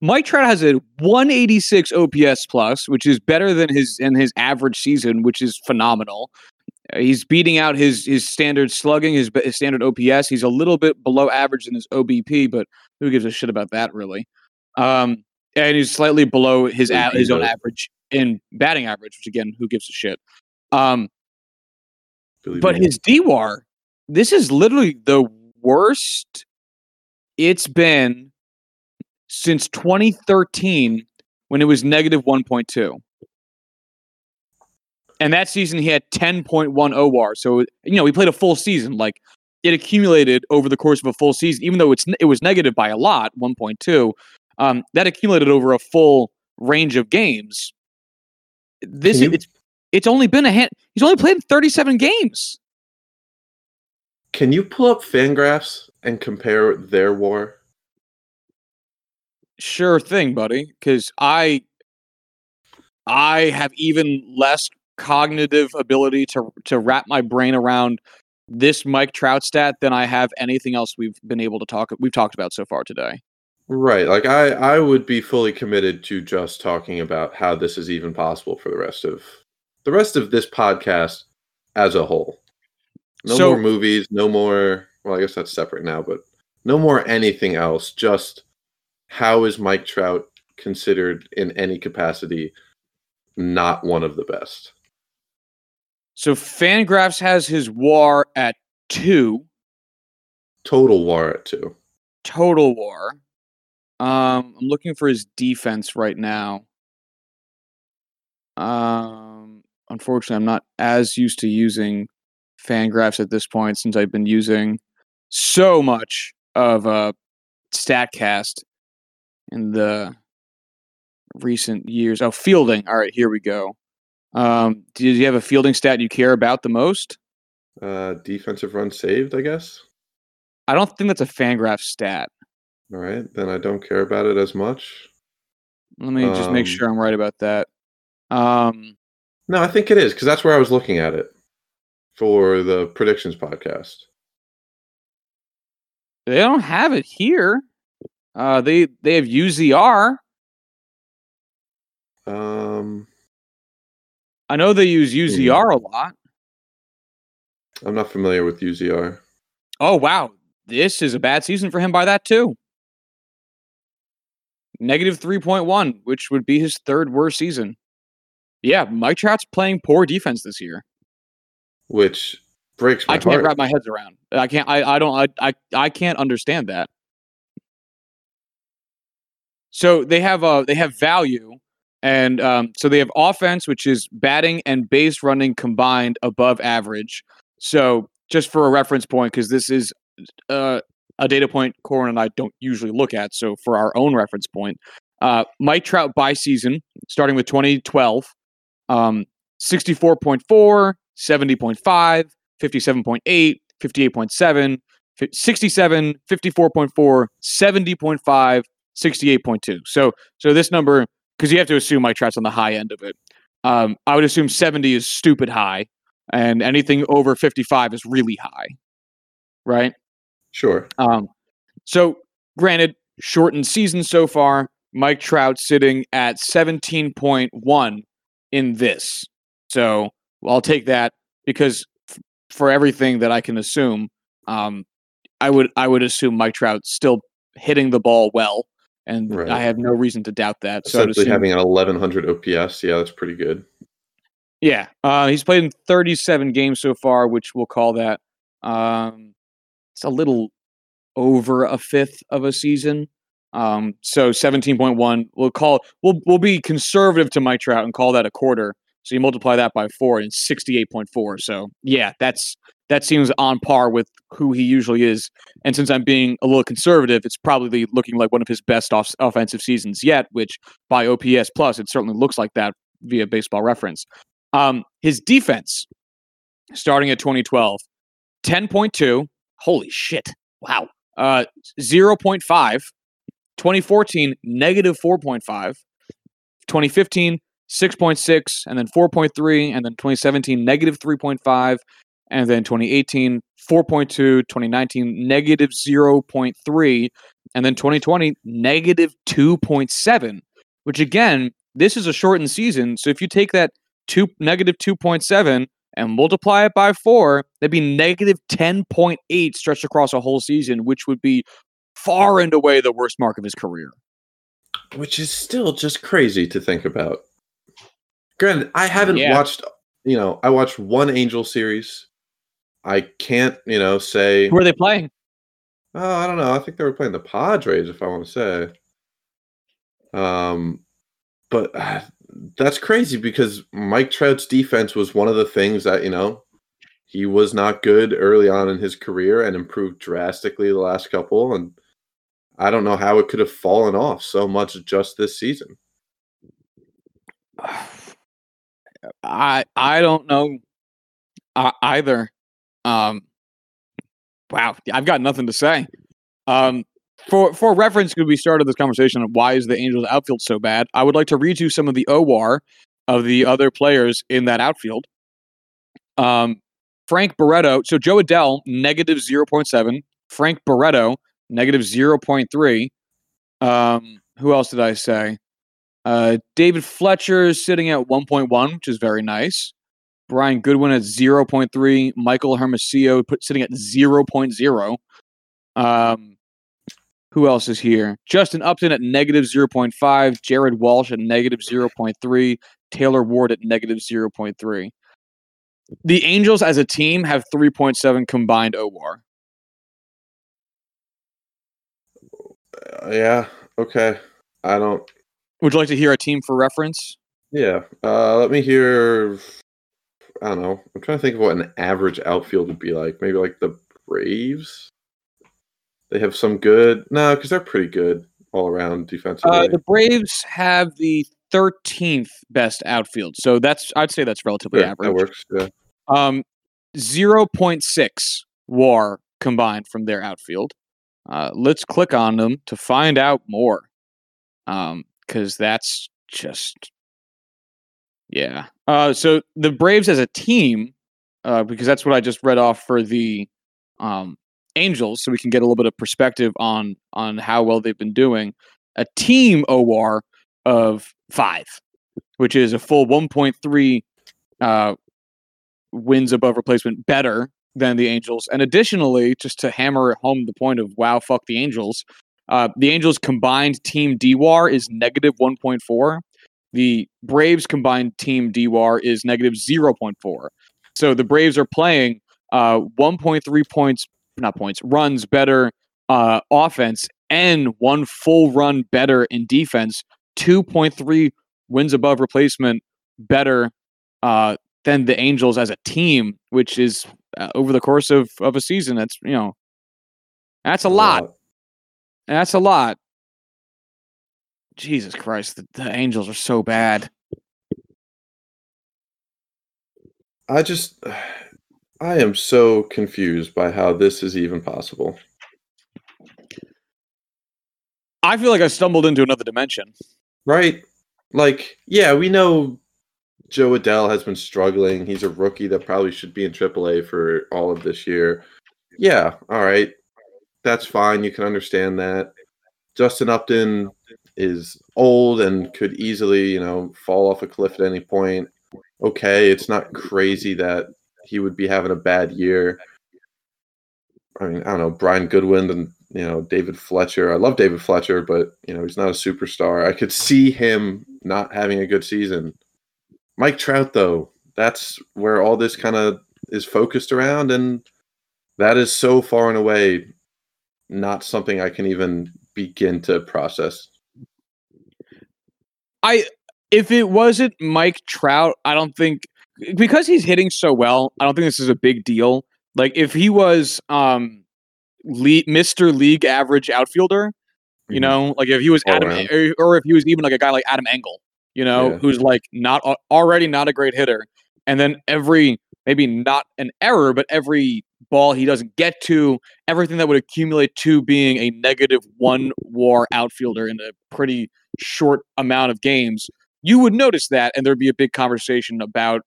Mike Trout has a 186 OPS plus, which is better than his average season, which is phenomenal. He's beating out his standard slugging, his standard OPS. He's a little bit below average in his OBP, but who gives a shit about that, really? And he's slightly below his own average in batting average, which, again, who gives a shit? But his DWAR, this is literally the worst it's been since 2013 when it was negative 1.2. And that season he had 10.1 OWAR. So, he played a full season. Like, it accumulated over the course of a full season, even though it was negative by a lot, 1.2. That accumulated over a full range of games. It's only been a hand. He's only played 37 games. Can you pull up Fangraphs and compare their WAR? Sure thing, buddy. Because I have even less cognitive ability to wrap my brain around this Mike Trout stat than I have anything else we've talked about so far today. Right. Like I would be fully committed to just talking about how this is even possible for the rest of this podcast as a whole. No more movies, no more, well, I guess that's separate now, but no more anything else. Just how is Mike Trout considered in any capacity not one of the best? So Fangraphs has his WAR at 2. Total WAR at 2. Total WAR. I'm looking for his defense right now. Unfortunately, I'm not as used to using Fangraphs at this point since I've been using so much of Statcast in the recent years. Oh, fielding. All right, here we go. Do you have a fielding stat you care about the most? Defensive run saved, I guess. I don't think that's a Fangraph stat. All right, then I don't care about it as much. Let me just make sure I'm right about that. No, I think it is, because that's where I was looking at it for the predictions podcast. They don't have it here. They have UZR. I know they use UZR a lot. I'm not familiar with UZR. Oh, wow. This is a bad season for him by that, too. Negative 3.1, which would be his third worst season. Yeah, Mike Trout's playing poor defense this year. Which breaks my heart. I can't wrap my head around. I can't understand that. So they have value. And so they have offense, which is batting and base running combined above average. So just for a reference point, because this is a data point Corwin and I don't usually look at. So for our own reference point, Mike Trout by season, starting with 2012, 64.4, 70.5, 57.8, 58.7, 67, 54.4, 70.5, 68.2. So this number, because you have to assume Mike Trout's on the high end of it. I would assume 70 is stupid high, and anything over 55 is really high, right? Sure. So granted, shortened season so far, Mike Trout sitting at 17.1 in this. So I'll take that because for everything that I can assume, I would assume Mike Trout's still hitting the ball well, and right. I have no reason to doubt that. Essentially, so having an 1,100 OPS, yeah, that's pretty good. Yeah, he's played in 37 games so far, which we'll call that. It's a little over a fifth of a season. So 17.1, we'll be conservative to Mike Trout and call that a quarter. So you multiply that by 4 and it's 68.4. So yeah, that seems on par with who he usually is. And since I'm being a little conservative, it's probably looking like one of his best offensive seasons yet, which by OPS plus, it certainly looks like that via Baseball Reference. His defense starting at 2012, 10.2. Holy shit. Wow. 0.5. 2014, negative 4.5, 2015, 6.6, and then 4.3, and then 2017, negative 3.5, and then 2018, 4.2, 2019, negative 0.3, and then 2020, negative 2.7, which again, this is a shortened season. So if you take that negative 2.7 and multiply it by 4, that'd be negative 10.8 stretched across a whole season, which would be far and away the worst mark of his career. Which is still just crazy to think about. Granted, I haven't watched, I watched one Angel series. I can't, say... Who are they playing? Oh, I don't know. I think they were playing the Padres, if I want to say. But that's crazy because Mike Trout's defense was one of the things that, he was not good early on in his career and improved drastically the last couple. And I don't know how it could have fallen off so much just this season. I don't know either. Wow, I've got nothing to say. For reference, because we started this conversation of why is the Angels outfield so bad, I would like to read you some of the OWAR of the other players in that outfield. Frank Barreto, so Joe Adell, negative 0.7. Frank Barreto, negative 0.3. Who else did I say? David Fletcher is sitting at 1.1, which is very nice. Brian Goodwin at 0.3. Michael Hermosillo sitting at 0.0. Who else is here? Justin Upton at negative 0.5. Jared Walsh at negative 0.3. Taylor Ward at negative 0.3. The Angels as a team have 3.7 combined OWAR. Yeah, okay. I don't... Would you like to hear a team for reference? Yeah. Let me hear... I don't know. I'm trying to think of what an average outfield would be like. Maybe like the Braves? They have some good... No, because they're pretty good all around defensively. The Braves have the 13th best outfield. So I'd say that's relatively average. That works. Yeah. 0.6 WAR combined from their outfield. Let's click on them to find out more. Cause that's just, yeah. So the Braves as a team, because that's what I just read off for the, Angels. So we can get a little bit of perspective on how well they've been doing. A team OWAR of 5, which is a full 1.3 wins above replacement better than the Angels. And additionally, just to hammer home the point of wow, fuck the Angels, the Angels' combined team DWAR is negative 1.4. The Braves' combined team DWAR is negative 0.4. So the Braves are playing 1.3 runs better offense and one full run better in defense, 2.3 wins above replacement better than the Angels as a team, which is over the course of a season. That's, that's a lot. That's a lot. Jesus Christ, the Angels are so bad. I am so confused by how this is even possible. I feel like I stumbled into another dimension. Right. Like, yeah, we know Joe Adell has been struggling. He's a rookie that probably should be in AAA for all of this year. Yeah, all right. That's fine. You can understand that. Justin Upton is old and could easily, fall off a cliff at any point. Okay, it's not crazy that he would be having a bad year. I mean, I don't know, Brian Goodwin and, David Fletcher. I love David Fletcher, but, he's not a superstar. I could see him not having a good season. Mike Trout, though, that's where all this kind of is focused around, and that is so far and away not something I can even begin to process. If it wasn't Mike Trout, I don't think, because he's hitting so well, I don't think this is a big deal. Like, if he was Mr. League Average outfielder, you know, like if he was Adam, or if he was even like a guy like Adam Engel, who's like not a great hitter, and then every, maybe not an error, but every ball he doesn't get to, everything that would accumulate to being a -1 WAR outfielder in a pretty short amount of games, you would notice that, and there'd be a big conversation about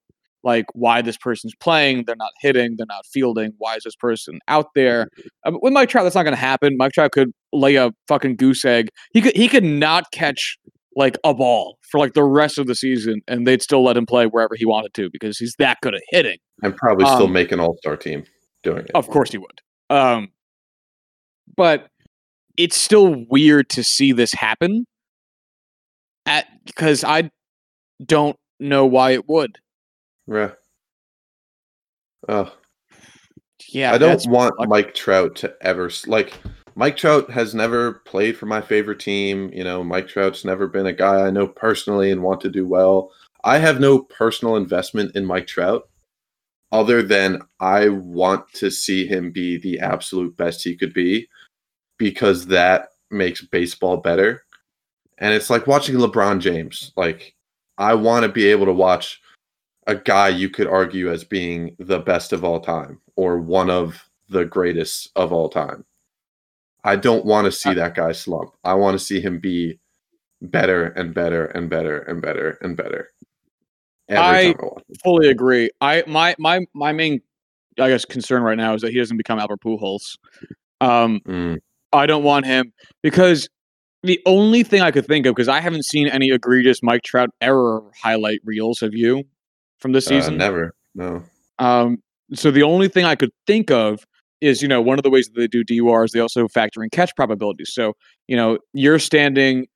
like why this person's playing, they're not hitting, they're not fielding, why is this person out there? With Mike Trout, that's not going to happen. Mike Trout could lay a fucking goose egg. He could not catch like a ball for like the rest of the season, and they'd still let him play wherever he wanted to because he's that good at hitting. And probably still make an all-star team doing it. Of course he would. But it's still weird to see this happen because I don't know why it would. Yeah. Yeah. I don't want Mike Trout to ever Mike Trout has never played for my favorite team. Mike Trout's never been a guy I know personally and want to do well. I have no personal investment in Mike Trout other than I want to see him be the absolute best he could be because that makes baseball better. And it's like watching LeBron James. Like, I want to be able to watch a guy you could argue as being the best of all time or one of the greatest of all time. I don't want to see that guy slump. I want to see him be better and better and better and better and better. I fully agree. My main, I guess, concern right now is that he doesn't become Albert Pujols. I don't want him because the only thing I could think of, because I haven't seen any egregious Mike Trout error highlight reels, have you? From this season? Never, no. So the only thing I could think of is, one of the ways that they do DUR is they also factor in catch probabilities. So, you're standing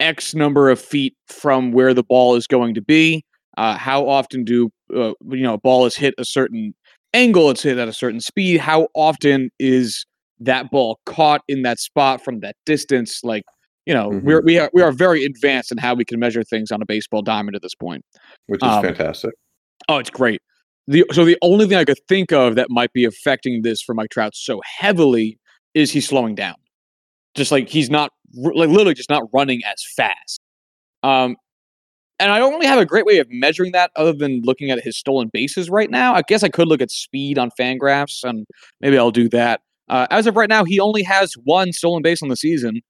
X number of feet from where the ball is going to be. How often do, a ball is hit a certain angle, it's hit at a certain speed. How often is that ball caught in that spot from that distance? Like, we are very advanced in how we can measure things on a baseball diamond at this point, which is fantastic. Oh, it's great. So the only thing I could think of that might be affecting this for Mike Trout so heavily is he's slowing down, just like he's not literally just not running as fast. And I don't really have a great way of measuring that other than looking at his stolen bases right now. I guess I could look at speed on Fangraphs, and maybe I'll do that. As of right now, he only has one stolen base on the season.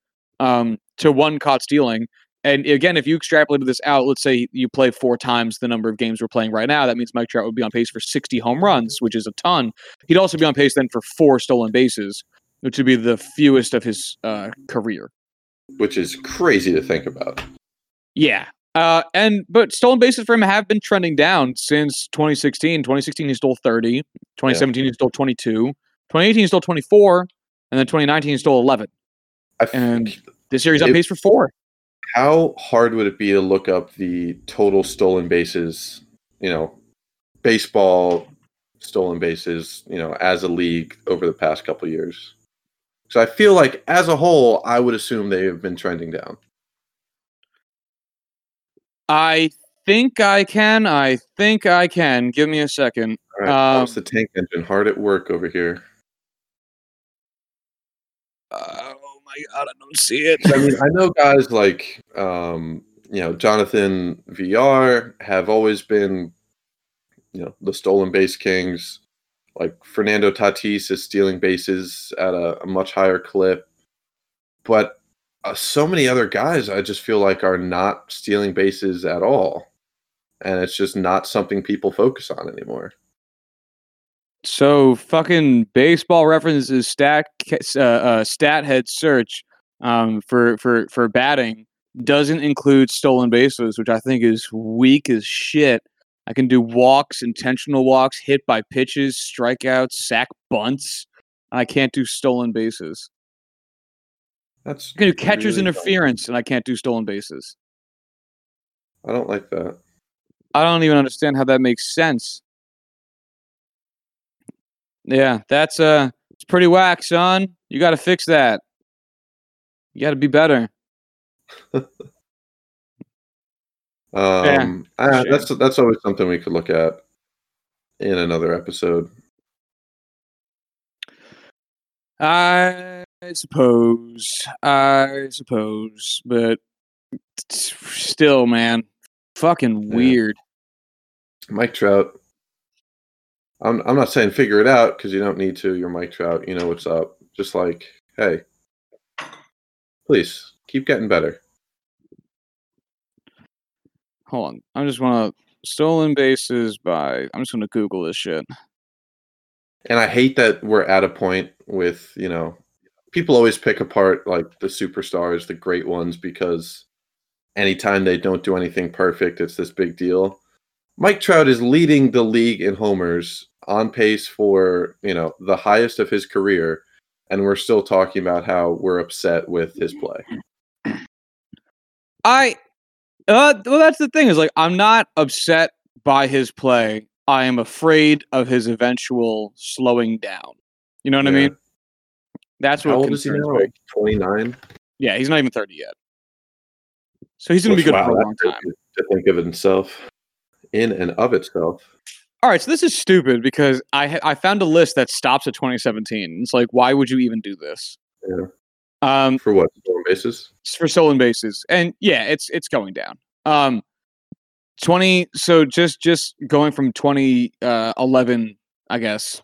To one caught stealing. And again, if you extrapolated this out, let's say you play 4 times the number of games we're playing right now, that means Mike Trout would be on pace for 60 home runs, which is a ton. He'd also be on pace then for 4 stolen bases, which would be the fewest of his career. Which is crazy to think about. Yeah. But stolen bases for him have been trending down since 2016. 2016, he stole 30. 2017, he stole 22. 2018, he stole 24. And then 2019, he stole 11. And this year he's on pace for 4. How hard would it be to look up the total stolen bases, baseball stolen bases, as a league over the past couple of years? So I feel like as a whole, I would assume they have been trending down. I think I can. Give me a second. All right, that's the tank engine hard at work over here. I don't see it. I mean, I know guys like, Jonathan VR have always been, the stolen base kings. Like Fernando Tatis is stealing bases at a much higher clip. But so many other guys I just feel like are not stealing bases at all. And it's just not something people focus on anymore. So fucking Baseball Reference's stat head search for batting doesn't include stolen bases, which I think is weak as shit. I can do walks, intentional walks, hit by pitches, strikeouts, sack bunts. I can't do stolen bases. I can do catcher's really interference, and I can't do stolen bases. I don't like that. I don't even understand how that makes sense. Yeah, that's it's pretty whack, son. You got to fix that. You got to be better. Sure. That's always something we could look at in another episode. I suppose, but still, man, fucking weird. Mike Trout. I'm not saying figure it out because you don't need to. You're Mike Trout. You know what's up. Just like, hey, please keep getting better. Hold on. I just want to stolen bases by. I'm just going to Google this shit. And I hate that we're at a point with, you know, people always pick apart like the superstars, the great ones, because anytime they don't do anything perfect, it's this big deal. Mike Trout is leading the league in homers, on pace for, you know, the highest of his career, and we're still talking about how we're upset with his play. Well, that's the thing is, like, I'm not upset by his play. I am afraid of his eventual slowing down. You know what I mean? That's what. How old is he now? Like 29. Yeah, he's not even 30 yet. So he's going to be good for a long time. To think of himself. In and of itself. All right, so this is stupid because I found a list that stops at 2017. It's like, why would you even do this? Yeah. For what? Stolen bases? For stolen bases, and yeah, it's going down. 20. So just going from 2011, I guess,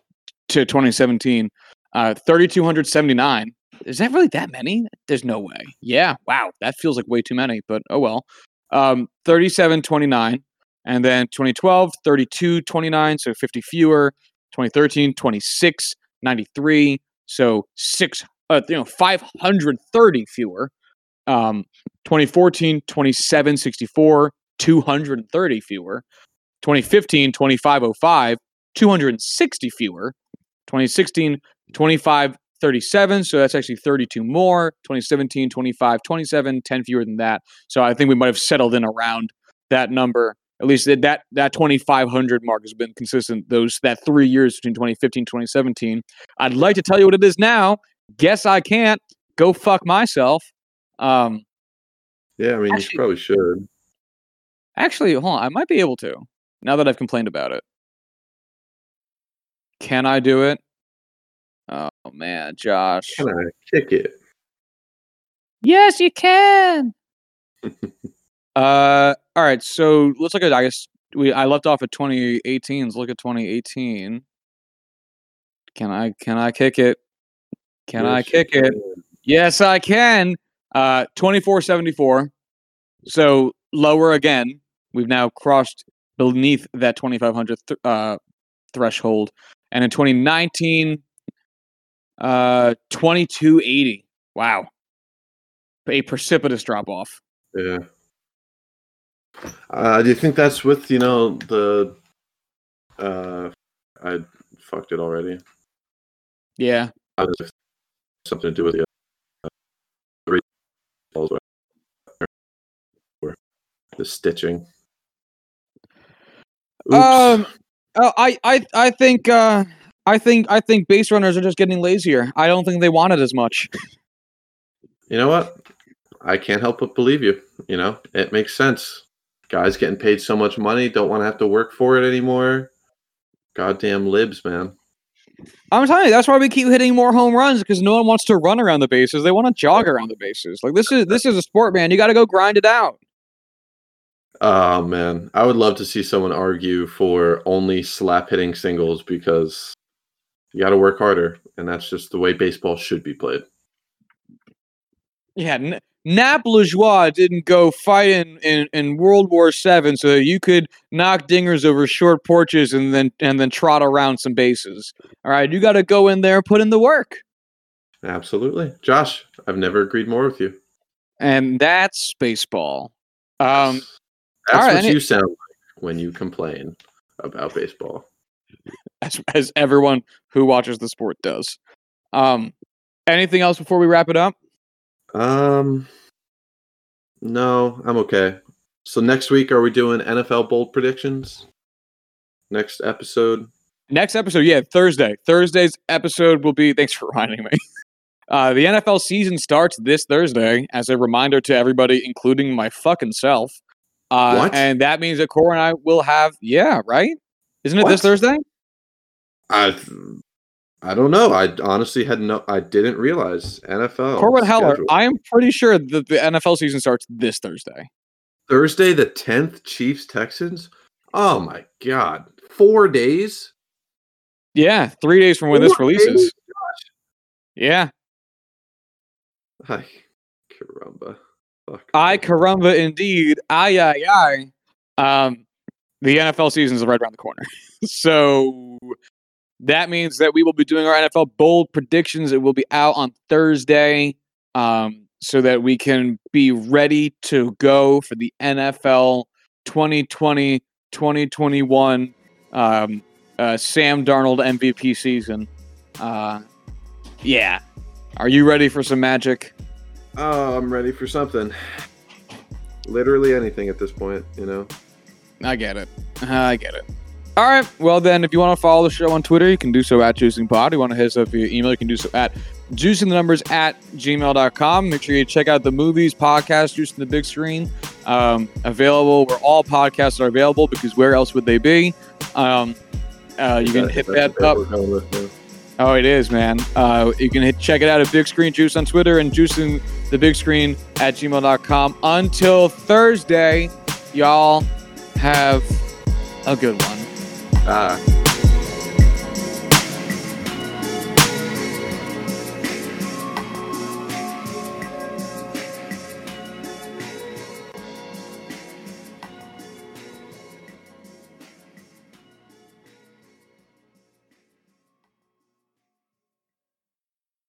to 2017, 3,279. Is that really that many? There's no way. Yeah. Wow. That feels like way too many. But oh well. 3729. And then 2012, 32-29, so 50 fewer. 2013, 26, 93, so 530 fewer. 2014, 27, 64, 230 fewer. 2015, 2505, 260 fewer. 2016, 2537, so that's actually 32 more. 2017, 2527, 10 fewer than that. So I think we might have settled in around that number. At least that 2,500 mark has been consistent. That 3 years between 2015 and 2017. I'd like to tell you what it is now. Guess I can't. Go fuck myself. Yeah, I mean, actually, you probably should. Actually, hold on. I might be able to. Now that I've complained about it. Can I do it? Oh, man, Josh. Can I kick it? Yes, you can. All right, so let's look at, I guess, I left off at 2018. Let's look at 2018. Can I kick it? Can I kick it? Yes, I can. 2474. So lower again. We've now crossed beneath that 2,500 threshold. And in 2019, 2280. Wow. A precipitous drop off. Yeah. Do you think that's with, you know, the I fucked it already. Yeah. Something to do with the stitching. Oops. I think base runners are just getting lazier. I don't think they want it as much. You know what? I can't help but believe you. You know, it makes sense. Guys getting paid so much money, don't want to have to work for it anymore. Goddamn libs, man. I'm telling you, that's why we keep hitting more home runs, because no one wants to run around the bases. They want to jog around the bases. Like, this is a sport, man. You got to go grind it out. Oh, man. I would love to see someone argue for only slap-hitting singles, because you got to work harder, and that's just the way baseball should be played. Yeah, Nap Lajoie didn't go fight in World War VII so that you could knock dingers over short porches and then trot around some bases. All right, you got to go in there and put in the work. Absolutely. Josh, I've never agreed more with you. And that's baseball. That's what you sound like when you complain about baseball. As everyone who watches the sport does. Anything else before we wrap it up? No, I'm okay. So next week, are we doing NFL bold predictions? Next episode, yeah, Thursday. Thursday's episode will be, thanks for reminding me. The NFL season starts this Thursday, as a reminder to everybody, including my fucking self. What? And that means that Cora and I will have, yeah, right? Isn't it what? This Thursday? I don't know. I honestly I didn't realize NFL. Corwin Heller, I am pretty sure that the NFL season starts this Thursday. Thursday the 10th, Chiefs Texans? Oh my God. 4 days? Yeah, 3 days from when this releases. Days? Yeah. Ay, caramba. Fuck. Ay, caramba indeed. Ay, ay, ay. The NFL season is right around the corner. So that means that we will be doing our NFL bold predictions. It will be out on Thursday, so that we can be ready to go for the NFL 2020-2021 Sam Darnold MVP season. Yeah. Are you ready for some magic? Oh, I'm ready for something. Literally anything at this point, you know? I get it. All right. Well, then, if you want to follow the show on Twitter, you can do so at JuicingPod. If you want to hit us up via email, you can do so at juicingthenumbers@gmail.com. Make sure you check out the movies, podcast, Juicing the Big Screen. Available where all podcasts are available, because where else would they be? You can hit that up. Oh, it is, man. You can check it out at Big Screen Juice on Twitter and JuicingTheBigScreen at gmail.com. Until Thursday, y'all have a good one.